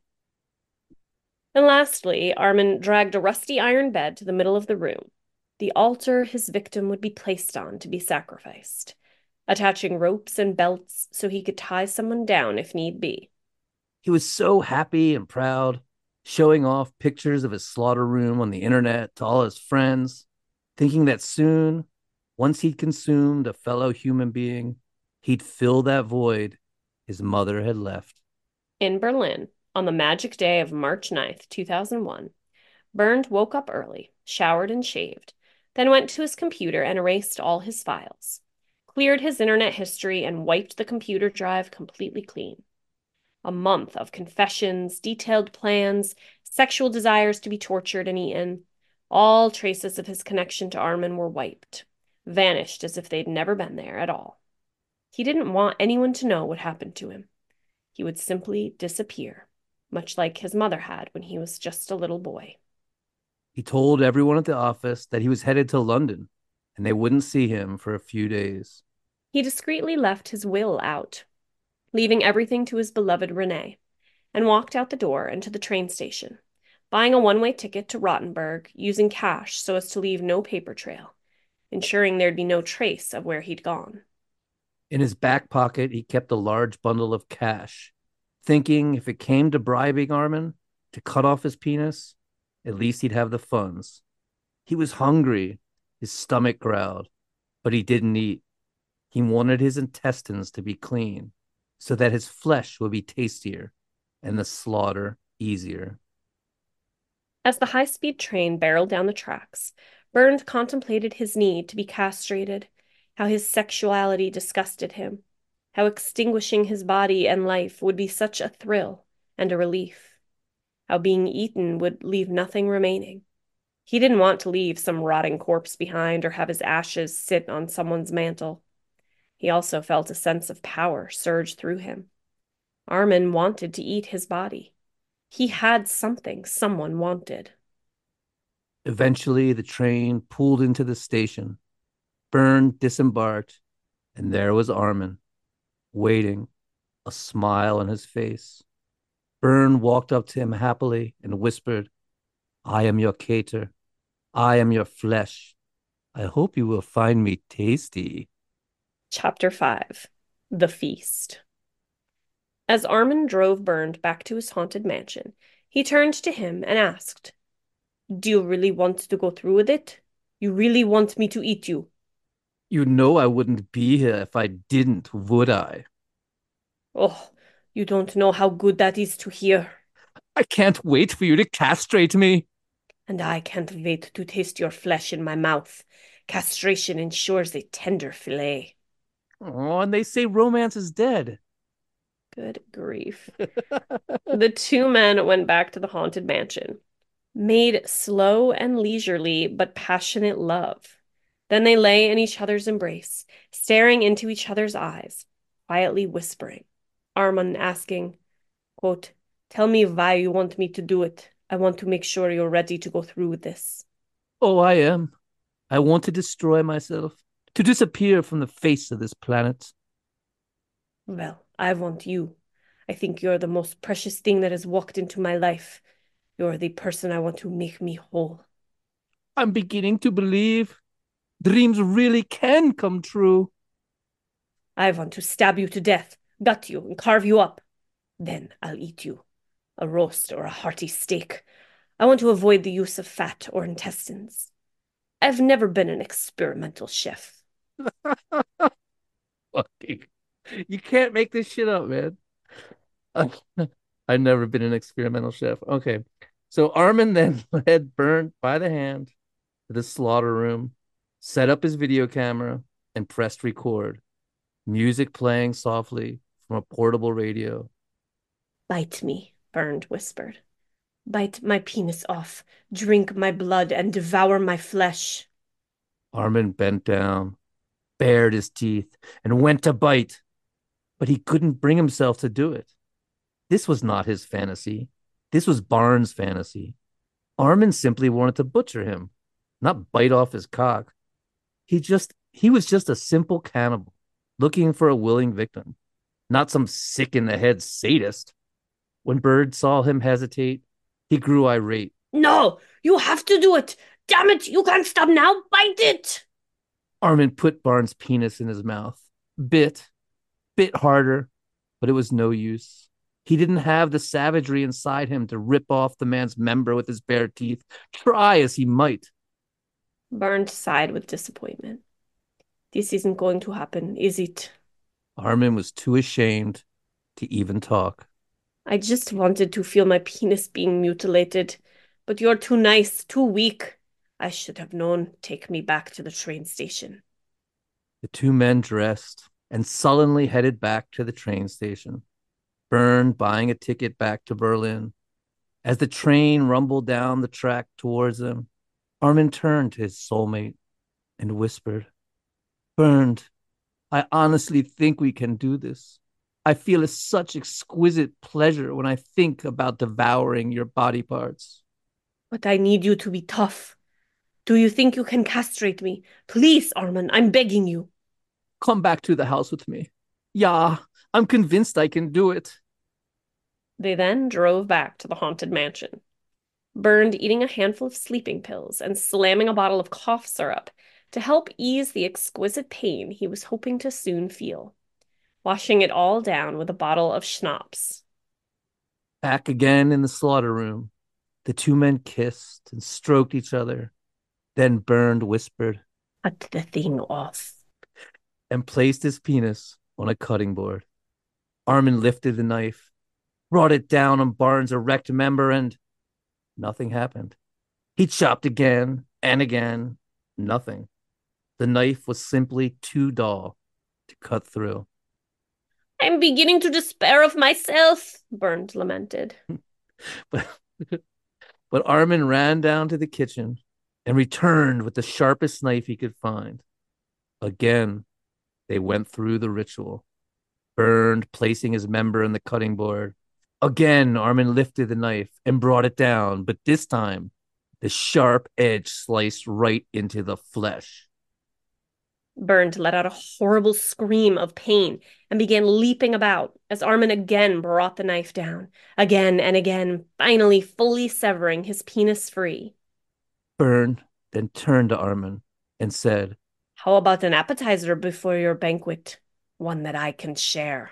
And lastly, Armin dragged a rusty iron bed to the middle of the room, the altar his victim would be placed on to be sacrificed, attaching ropes and belts so he could tie someone down if need be. He was so happy and proud, showing off pictures of his slaughter room on the internet to all his friends, thinking that soon, once he'd consumed a fellow human being, he'd fill that void his mother had left. In Berlin, on the magic day of March 9th, 2001, Bernd woke up early, showered and shaved, then went to his computer and erased all his files, cleared his internet history, and wiped the computer drive completely clean. A month of confessions, detailed plans, sexual desires to be tortured and eaten, all traces of his connection to Armin were wiped, vanished as if they'd never been there at all. He didn't want anyone to know what happened to him. He would simply disappear, much like his mother had when he was just a little boy. He told everyone at the office that he was headed to London, and they wouldn't see him for a few days. He discreetly left his will out, leaving everything to his beloved Renee, and walked out the door and to the train station, buying a one-way ticket to Rottenburg, using cash so as to leave no paper trail, ensuring there'd be no trace of where he'd gone. In his back pocket, he kept a large bundle of cash, thinking if it came to bribing Armin to cut off his penis, at least he'd have the funds. He was hungry. His stomach growled, but he didn't eat. He wanted his intestines to be clean so that his flesh would be tastier and the slaughter easier. As the high-speed train barreled down the tracks, Bernd contemplated his need to be castrated, how his sexuality disgusted him, how extinguishing his body and life would be such a thrill and a relief, how being eaten would leave nothing remaining. He didn't want to leave some rotting corpse behind or have his ashes sit on someone's mantle. He also felt a sense of power surge through him. Armin wanted to eat his body. He had something someone wanted. Eventually, the train pulled into the station. Bernd disembarked, and there was Armin, waiting, a smile on his face. Bernd walked up to him happily and whispered, "I am your cater. I am your flesh. I hope you will find me tasty." Chapter 5. The Feast. As Armin drove Bernd back to his haunted mansion, he turned to him and asked, "Do you really want to go through with it? You really want me to eat you?" "You know I wouldn't be here if I didn't, would I?" "Oh, you don't know how good that is to hear." "I can't wait for you to castrate me." "And I can't wait to taste your flesh in my mouth. Castration ensures a tender fillet." "Oh, and they say romance is dead." Good grief. The two men went back to the haunted mansion, made slow and leisurely but passionate love. Then they lay in each other's embrace, staring into each other's eyes, quietly whispering. Armin asking, quote, "Tell me why you want me to do it. I want to make sure you're ready to go through with this." "Oh, I am. I want to destroy myself, to disappear from the face of this planet." "Well, I want you. I think you're the most precious thing that has walked into my life. You're the person I want to make me whole." "I'm beginning to believe. Dreams really can come true. I want to stab you to death, gut you, and carve you up. Then I'll eat you. A roast or a hearty steak. I want to avoid the use of fat or intestines. I've never been an experimental chef. Fucking. You can't make this shit up, man. I've never been an experimental chef. Okay. So Armin then led Bernd by the hand to the slaughter room, set up his video camera, and pressed record. Music playing softly from a portable radio. Bite me, Bernd whispered. Bite my penis off, drink my blood, and devour my flesh. Armin bent down, bared his teeth, and went to bite. But he couldn't bring himself to do it. This was not his fantasy. This was Barnes' fantasy. Armin simply wanted to butcher him, not bite off his cock. He was just a simple cannibal, looking for a willing victim, not some sick-in-the-head sadist. When Bird saw him hesitate, he grew irate. No, you have to do it. Damn it, you can't stop now. Bite it. Armin put Barnes' penis in his mouth, bit harder, but it was no use. He didn't have the savagery inside him to rip off the man's member with his bare teeth, try as he might. Barnes sighed with disappointment. This isn't going to happen, is it? Armin was too ashamed to even talk. I just wanted to feel my penis being mutilated, but you're too nice, too weak. I should have known. Take me back to the train station. The two men dressed and sullenly headed back to the train station, Bernd buying a ticket back to Berlin. As the train rumbled down the track towards them, Armin turned to his soulmate and whispered, Bernd, I honestly think we can do this. I feel such exquisite pleasure when I think about devouring your body parts. But I need you to be tough. Do you think you can castrate me? Please, Armin, I'm begging you. Come back to the house with me. Yeah, I'm convinced I can do it. They then drove back to the haunted mansion. Bernd eating a handful of sleeping pills and slamming a bottle of cough syrup to help ease the exquisite pain he was hoping to soon feel, washing it all down with a bottle of schnapps. Back again in the slaughter room, the two men kissed and stroked each other. Then Bernd whispered, Cut the thing off, and placed his penis on a cutting board. Armin lifted the knife, brought it down on Barnes' erect member, and nothing happened. He chopped again and again. Nothing. The knife was simply too dull to cut through. I'm beginning to despair of myself, Bernd lamented. But Armin ran down to the kitchen and returned with the sharpest knife he could find. Again, they went through the ritual, Bernd placing his member in the cutting board. Again, Armin lifted the knife and brought it down, but this time, the sharp edge sliced right into the flesh. Bernd let out a horrible scream of pain and began leaping about as Armin again brought the knife down, again and again, finally fully severing his penis free. Bernd then turned to Armin and said, How about an appetizer before your banquet? One that I can share.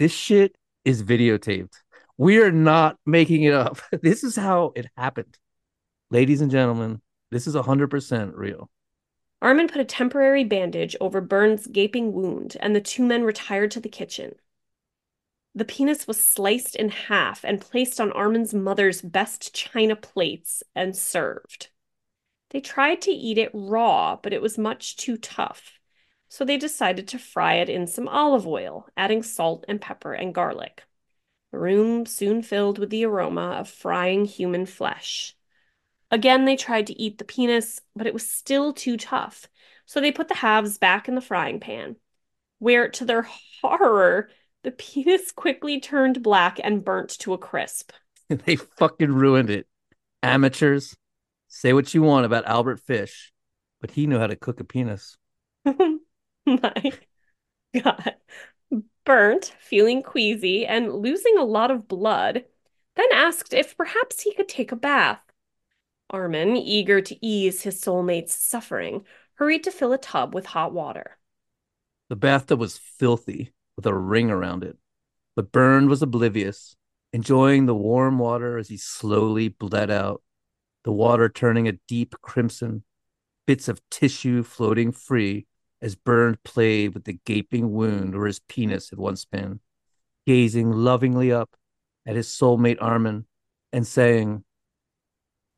This shit is videotaped. We're not making it up. This is how it happened. Ladies and gentlemen, this is 100% real. Armin put a temporary bandage over Bernd's gaping wound, and the two men retired to the kitchen. The penis was sliced in half and placed on Armin's mother's best china plates and served. They tried to eat it raw, but it was much too tough, so they decided to fry it in some olive oil, adding salt and pepper and garlic. The room soon filled with the aroma of frying human flesh. Again, they tried to eat the penis, but it was still too tough, so they put the halves back in the frying pan, where, to their horror, the penis quickly turned black and burnt to a crisp. They fucking ruined it. Amateurs, say what you want about Albert Fish, but he knew how to cook a penis. My God. Burnt, feeling queasy, and losing a lot of blood, then asked if perhaps he could take a bath. Armin, eager to ease his soulmate's suffering, hurried to fill a tub with hot water. The bathtub was filthy, with a ring around it, but Bernd was oblivious, enjoying the warm water as he slowly bled out, the water turning a deep crimson, bits of tissue floating free as Bernd played with the gaping wound where his penis had once been, gazing lovingly up at his soulmate Armin and saying,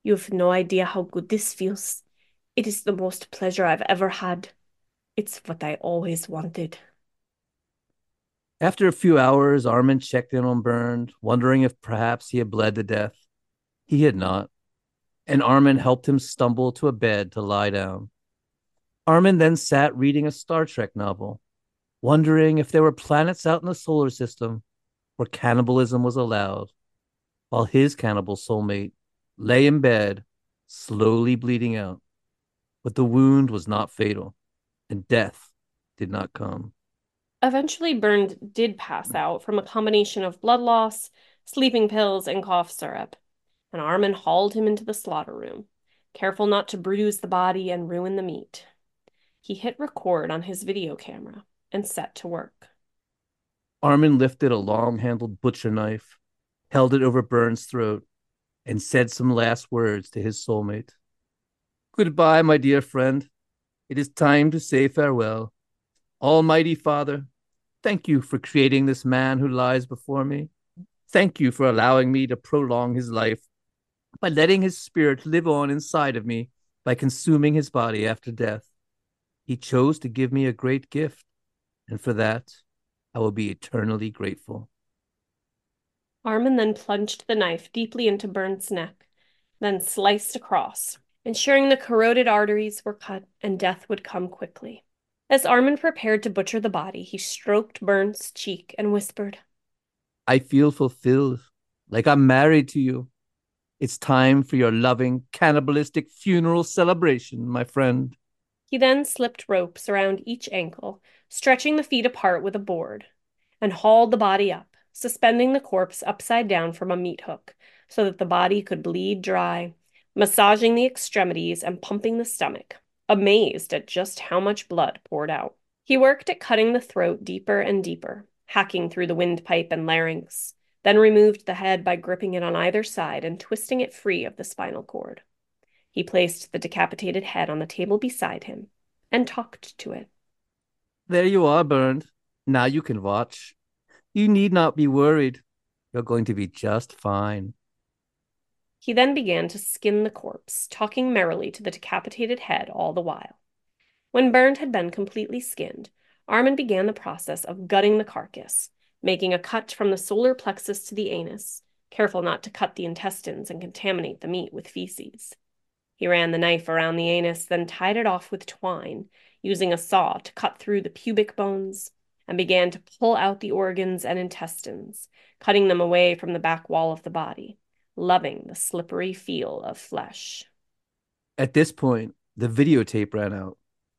"You have no idea how good this feels. It is the most pleasure I've ever had. It's what I always wanted." After a few hours, Armin checked in on Bernd, wondering if perhaps he had bled to death. He had not, and Armin helped him stumble to a bed to lie down. Armin then sat reading a Star Trek novel, wondering if there were planets out in the solar system where cannibalism was allowed, while his cannibal soulmate lay in bed, slowly bleeding out. But the wound was not fatal, and death did not come. Eventually, Bernd did pass out from a combination of blood loss, sleeping pills, and cough syrup, and Armin hauled him into the slaughter room, careful not to bruise the body and ruin the meat. He hit record on his video camera and set to work. Armin lifted a long-handled butcher knife, held it over Bernd's throat, and said some last words to his soulmate. "Goodbye, my dear friend. It is time to say farewell. Almighty Father, thank you for creating this man who lies before me. Thank you for allowing me to prolong his life by letting his spirit live on inside of me by consuming his body after death. He chose to give me a great gift, and for that, I will be eternally grateful." Armin then plunged the knife deeply into Bernd's neck, then sliced across, ensuring the corroded arteries were cut and death would come quickly. As Armin prepared to butcher the body, he stroked Bernd's cheek and whispered, "I feel fulfilled, like I'm married to you. It's time for your loving, cannibalistic funeral celebration, my friend." He then slipped ropes around each ankle, stretching the feet apart with a board, and hauled the body up, suspending the corpse upside down from a meat hook so that the body could bleed dry, massaging the extremities and pumping the stomach, amazed at just how much blood poured out. He worked at cutting the throat deeper and deeper, hacking through the windpipe and larynx, then removed the head by gripping it on either side and twisting it free of the spinal cord. He placed the decapitated head on the table beside him and talked to it. "There you are, Bernd. Now you can watch. You need not be worried. You're going to be just fine." He then began to skin the corpse, talking merrily to the decapitated head all the while. When Bernd had been completely skinned, Armin began the process of gutting the carcass, making a cut from the solar plexus to the anus, careful not to cut the intestines and contaminate the meat with feces. He ran the knife around the anus, then tied it off with twine, using a saw to cut through the pubic bones, and began to pull out the organs and intestines, cutting them away from the back wall of the body, loving the slippery feel of flesh. At this point, the videotape ran out,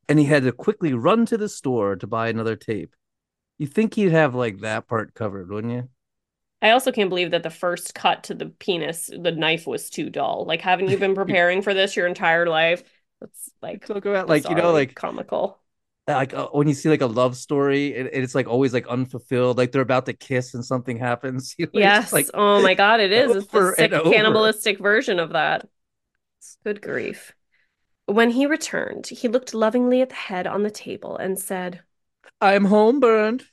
and he had to quickly run to the store to buy another tape. You'd think he'd have, that part covered, wouldn't you? I also can't believe that the first cut to the penis, the knife was too dull. Haven't you been preparing for this your entire life? That's, talk about, bizarre, comical. When you see, a love story, it's, always, unfulfilled. They're about to kiss and something happens. Yes. Oh, my God, it is. It's the sick cannibalistic version of that. Good grief. When he returned, he looked lovingly at the head on the table and said, "I'm home, Bernd.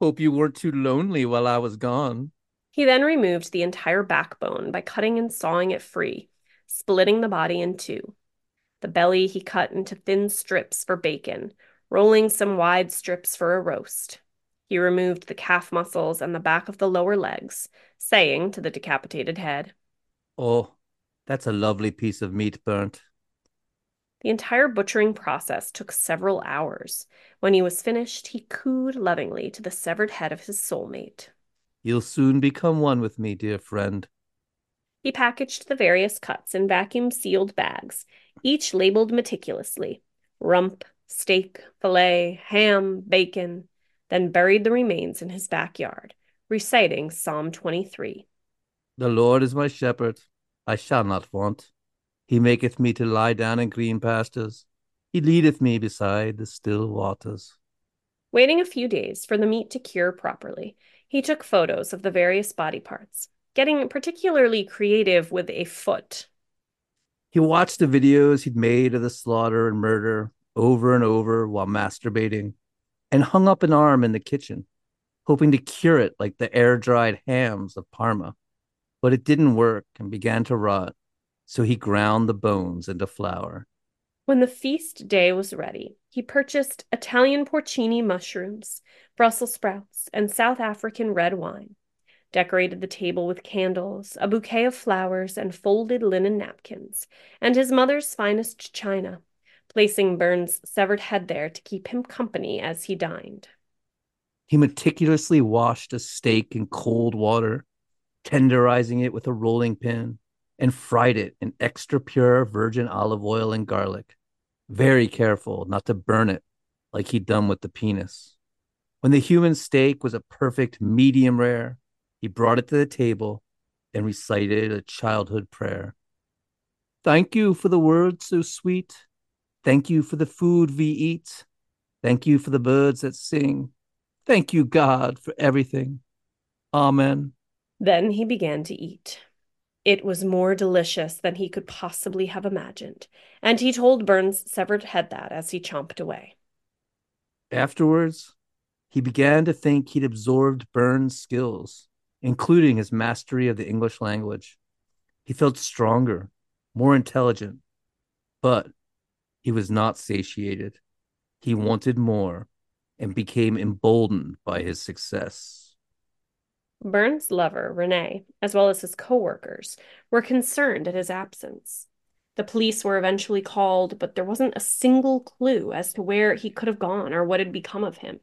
Hope you weren't too lonely while I was gone." He then removed the entire backbone by cutting and sawing it free, splitting the body in two. The belly he cut into thin strips for bacon, rolling some wide strips for a roast. He removed the calf muscles and the back of the lower legs, saying to the decapitated head, "Oh, that's a lovely piece of meat, Bernd." The entire butchering process took several hours. When he was finished, he cooed lovingly to the severed head of his soulmate. "You'll soon become one with me, dear friend." He packaged the various cuts in vacuum-sealed bags, each labeled meticulously, rump, steak, filet, ham, bacon, then buried the remains in his backyard, reciting Psalm 23. "The Lord is my shepherd, I shall not want. He maketh me to lie down in green pastures. He leadeth me beside the still waters. Waiting a few days for the meat to cure properly, he took photos of the various body parts, getting particularly creative with a foot. He watched the videos he'd made of the slaughter and murder over and over while masturbating, and hung up an arm in the kitchen, hoping to cure it like the air-dried hams of Parma. But it didn't work and began to rot, so he ground the bones into flour. When the feast day was ready, he purchased Italian porcini mushrooms, Brussels sprouts, and South African red wine, decorated the table with candles, a bouquet of flowers, and folded linen napkins, and his mother's finest china, placing Bern's severed head there to keep him company as he dined. He meticulously washed a steak in cold water, tenderizing it with a rolling pin, and fried it in extra pure virgin olive oil and garlic, very careful not to burn it like he'd done with the penis. When the human steak was a perfect medium rare, he brought it to the table and recited a childhood prayer. Thank you for the words so sweet. Thank you for the food we eat. Thank you for the birds that sing. Thank you, God, for everything. Amen. Then he began to eat. It was more delicious than he could possibly have imagined, and he told Bern's severed head that as he chomped away. Afterwards, he began to think he'd absorbed Bern's skills, including his mastery of the English language. He felt stronger, more intelligent, but he was not satiated. He wanted more and became emboldened by his success. Bern's lover, Renee, as well as his co-workers, were concerned at his absence. The police were eventually called, but there wasn't a single clue as to where he could have gone or what had become of him.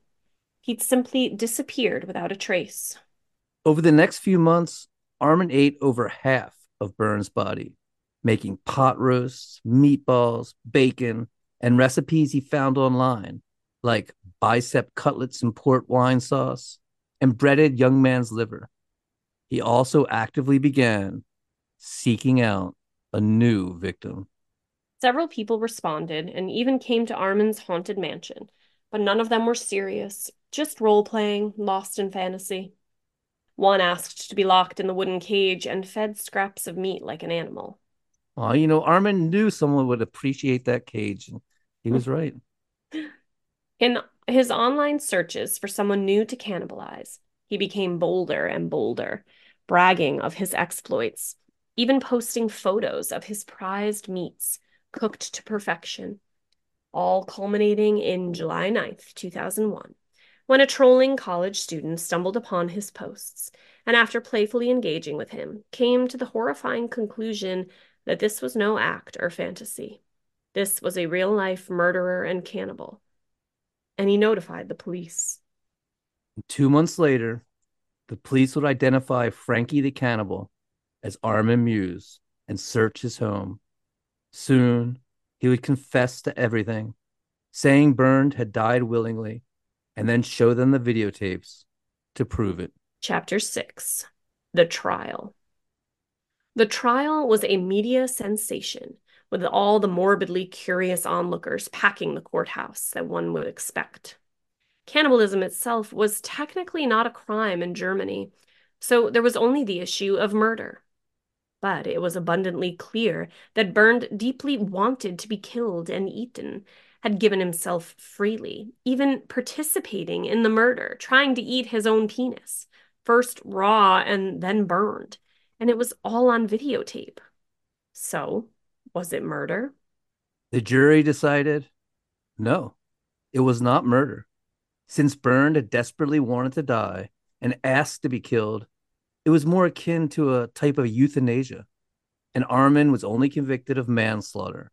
He'd simply disappeared without a trace. Over the next few months, Armin ate over half of Bern's body, making pot roasts, meatballs, bacon, and recipes he found online, like bicep cutlets and port wine sauce, and breaded young man's liver. He also actively began seeking out a new victim. Several people responded and even came to Armin's haunted mansion, but none of them were serious, just role-playing, lost in fantasy. One asked to be locked in the wooden cage and fed scraps of meat like an animal. Well, you know, Armin knew someone would appreciate that cage, and he was right. In his online searches for someone new to cannibalize, he became bolder and bolder, bragging of his exploits, even posting photos of his prized meats, cooked to perfection, all culminating in July 9th, 2001, when a trolling college student stumbled upon his posts, and after playfully engaging with him, came to the horrifying conclusion that this was no act or fantasy. This was a real-life murderer and cannibal. And he notified the police. 2 months later, the police would identify Frankie the Cannibal as Armin Meiwes and search his home. Soon, he would confess to everything, saying Bernd had died willingly, and then show them the videotapes to prove it. Chapter 6, The Trial. The trial was a media sensation, with all the morbidly curious onlookers packing the courthouse that one would expect. Cannibalism itself was technically not a crime in Germany, so there was only the issue of murder. But it was abundantly clear that Bernd deeply wanted to be killed and eaten, had given himself freely, even participating in the murder, trying to eat his own penis, first raw and then burned, and it was all on videotape. So, was it murder? The jury decided, no, it was not murder. Since Bernd had desperately wanted to die and asked to be killed, it was more akin to a type of euthanasia, and Armin was only convicted of manslaughter,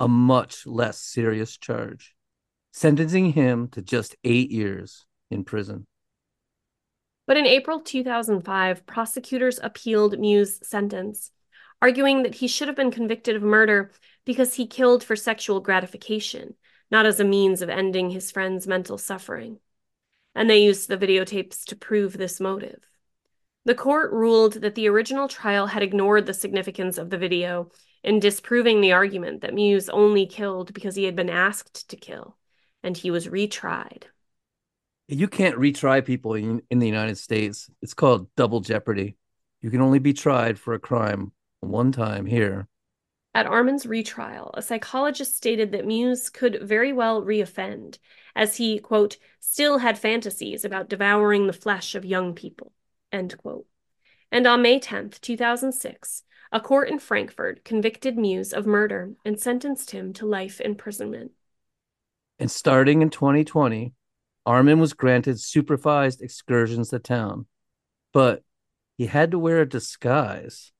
a much less serious charge, sentencing him to just 8 years in prison. But in April 2005, prosecutors appealed Meiwes' sentence, arguing that he should have been convicted of murder because he killed for sexual gratification, not as a means of ending his friend's mental suffering. And they used the videotapes to prove this motive. The court ruled that the original trial had ignored the significance of the video and disproving the argument that Meiwes only killed because he had been asked to kill, and he was retried. You can't retry people in the United States. It's called double jeopardy. You can only be tried for a crime one time here. At Armin's retrial, a psychologist stated that Meiwes could very well reoffend, as he, quote, still had fantasies about devouring the flesh of young people, end quote. And on May 10th, 2006, a court in Frankfurt convicted Meiwes of murder and sentenced him to life imprisonment. And starting in 2020, Armin was granted supervised excursions to town, but he had to wear a disguise.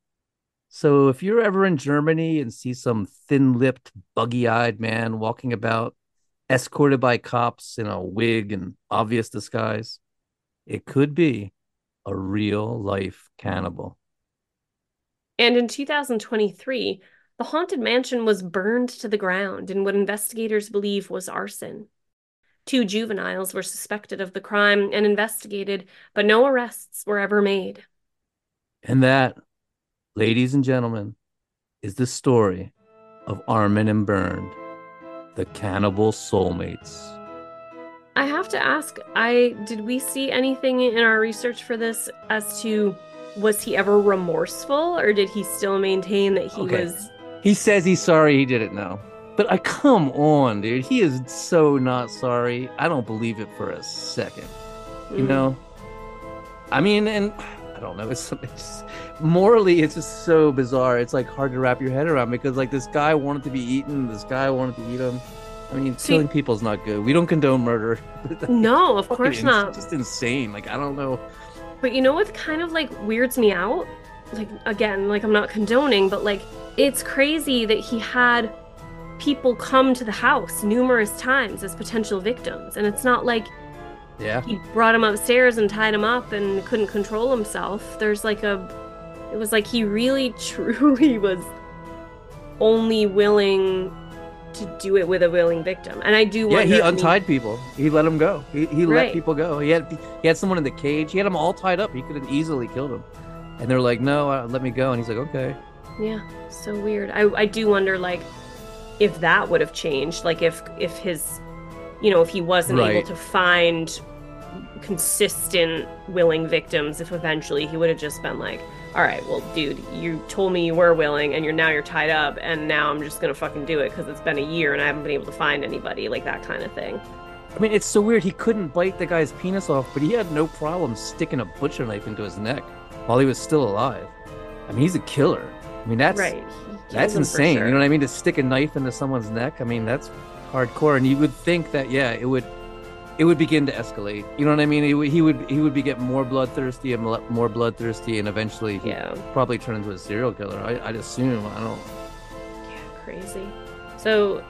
So if you're ever in Germany and see some thin-lipped, buggy-eyed man walking about, escorted by cops in a wig and obvious disguise, it could be a real-life cannibal. And in 2023, the haunted mansion was burned to the ground in what investigators believe was arson. 2 juveniles were suspected of the crime and investigated, but no arrests were ever made. And that, ladies and gentlemen, is the story of Armin and Bernd, the cannibal soulmates. I have to ask, did we see anything in our research for this as to, was he ever remorseful, or did he still maintain that he was... He says he's sorry he did it now. But come on, dude. He is so not sorry. I don't believe it for a second. You know? I mean, and I don't know. It's morally, it's just so bizarre. It's like hard to wrap your head around because like this guy wanted to be eaten. This guy wanted to eat him. I mean, killing people is not good. We don't condone murder. No, of course not. It's just insane. Like, I don't know. But you know what kind of like weirds me out? Like, again, like I'm not condoning, but like it's crazy that he had people come to the house numerous times as potential victims, and it's not like he brought him upstairs and tied him up and couldn't control himself. There's like it was like he really truly was only willing to do it with a willing victim. And I do wonder, he untied people, he let them go, he let people go. He had someone in the cage, he had them all tied up, he could have easily killed them, and they're like, no, let me go, and he's like, okay. So weird. I do wonder like if that would have changed, like if his, you know, if he wasn't able to find consistent willing victims, if eventually he would have just been like, all right, well, dude, you told me you were willing and you're tied up, and now I'm just going to fucking do it because it's been a year and I haven't been able to find anybody, like that kind of thing. I mean, it's so weird. He couldn't bite the guy's penis off, but he had no problem sticking a butcher knife into his neck while he was still alive. I mean, he's a killer. I mean, that's... Right. That's insane. Sure. You know what I mean? To stick a knife into someone's neck. I mean, that's hardcore. And you would think that, it would begin to escalate. You know what I mean? He would get more bloodthirsty and more bloodthirsty, and eventually he'd probably turn into a serial killer. I'd assume. I don't. Yeah, crazy. So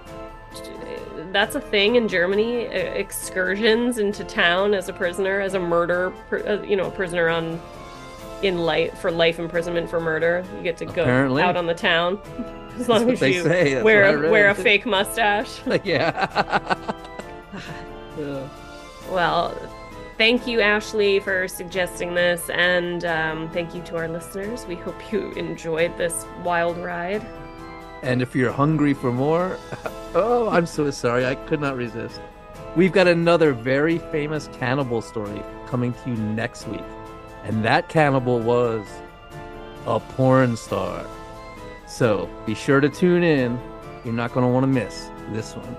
that's a thing in Germany. Excursions into town as a prisoner, as a murder, prisoner on. In light for life imprisonment for murder, you get to go out on the town as long as you wear a fake mustache. Well, thank you, Ashley, for suggesting this, and thank you to our listeners. We hope you enjoyed this wild ride. And if you're hungry for more, I'm so sorry, I could not resist. We've got another very famous cannibal story coming to you next week. And that cannibal was a porn star. So be sure to tune in. You're not going to want to miss this one.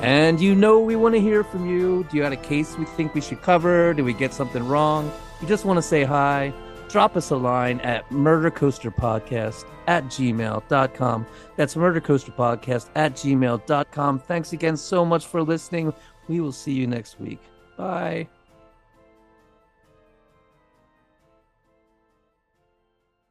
And you know we want to hear from you. Do you have a case we think we should cover? Do we get something wrong? You just want to say hi? Drop us a line at murdercoasterpodcast@gmail.com. That's murdercoasterpodcast@gmail.com. Thanks again so much for listening. We will see you next week. Bye.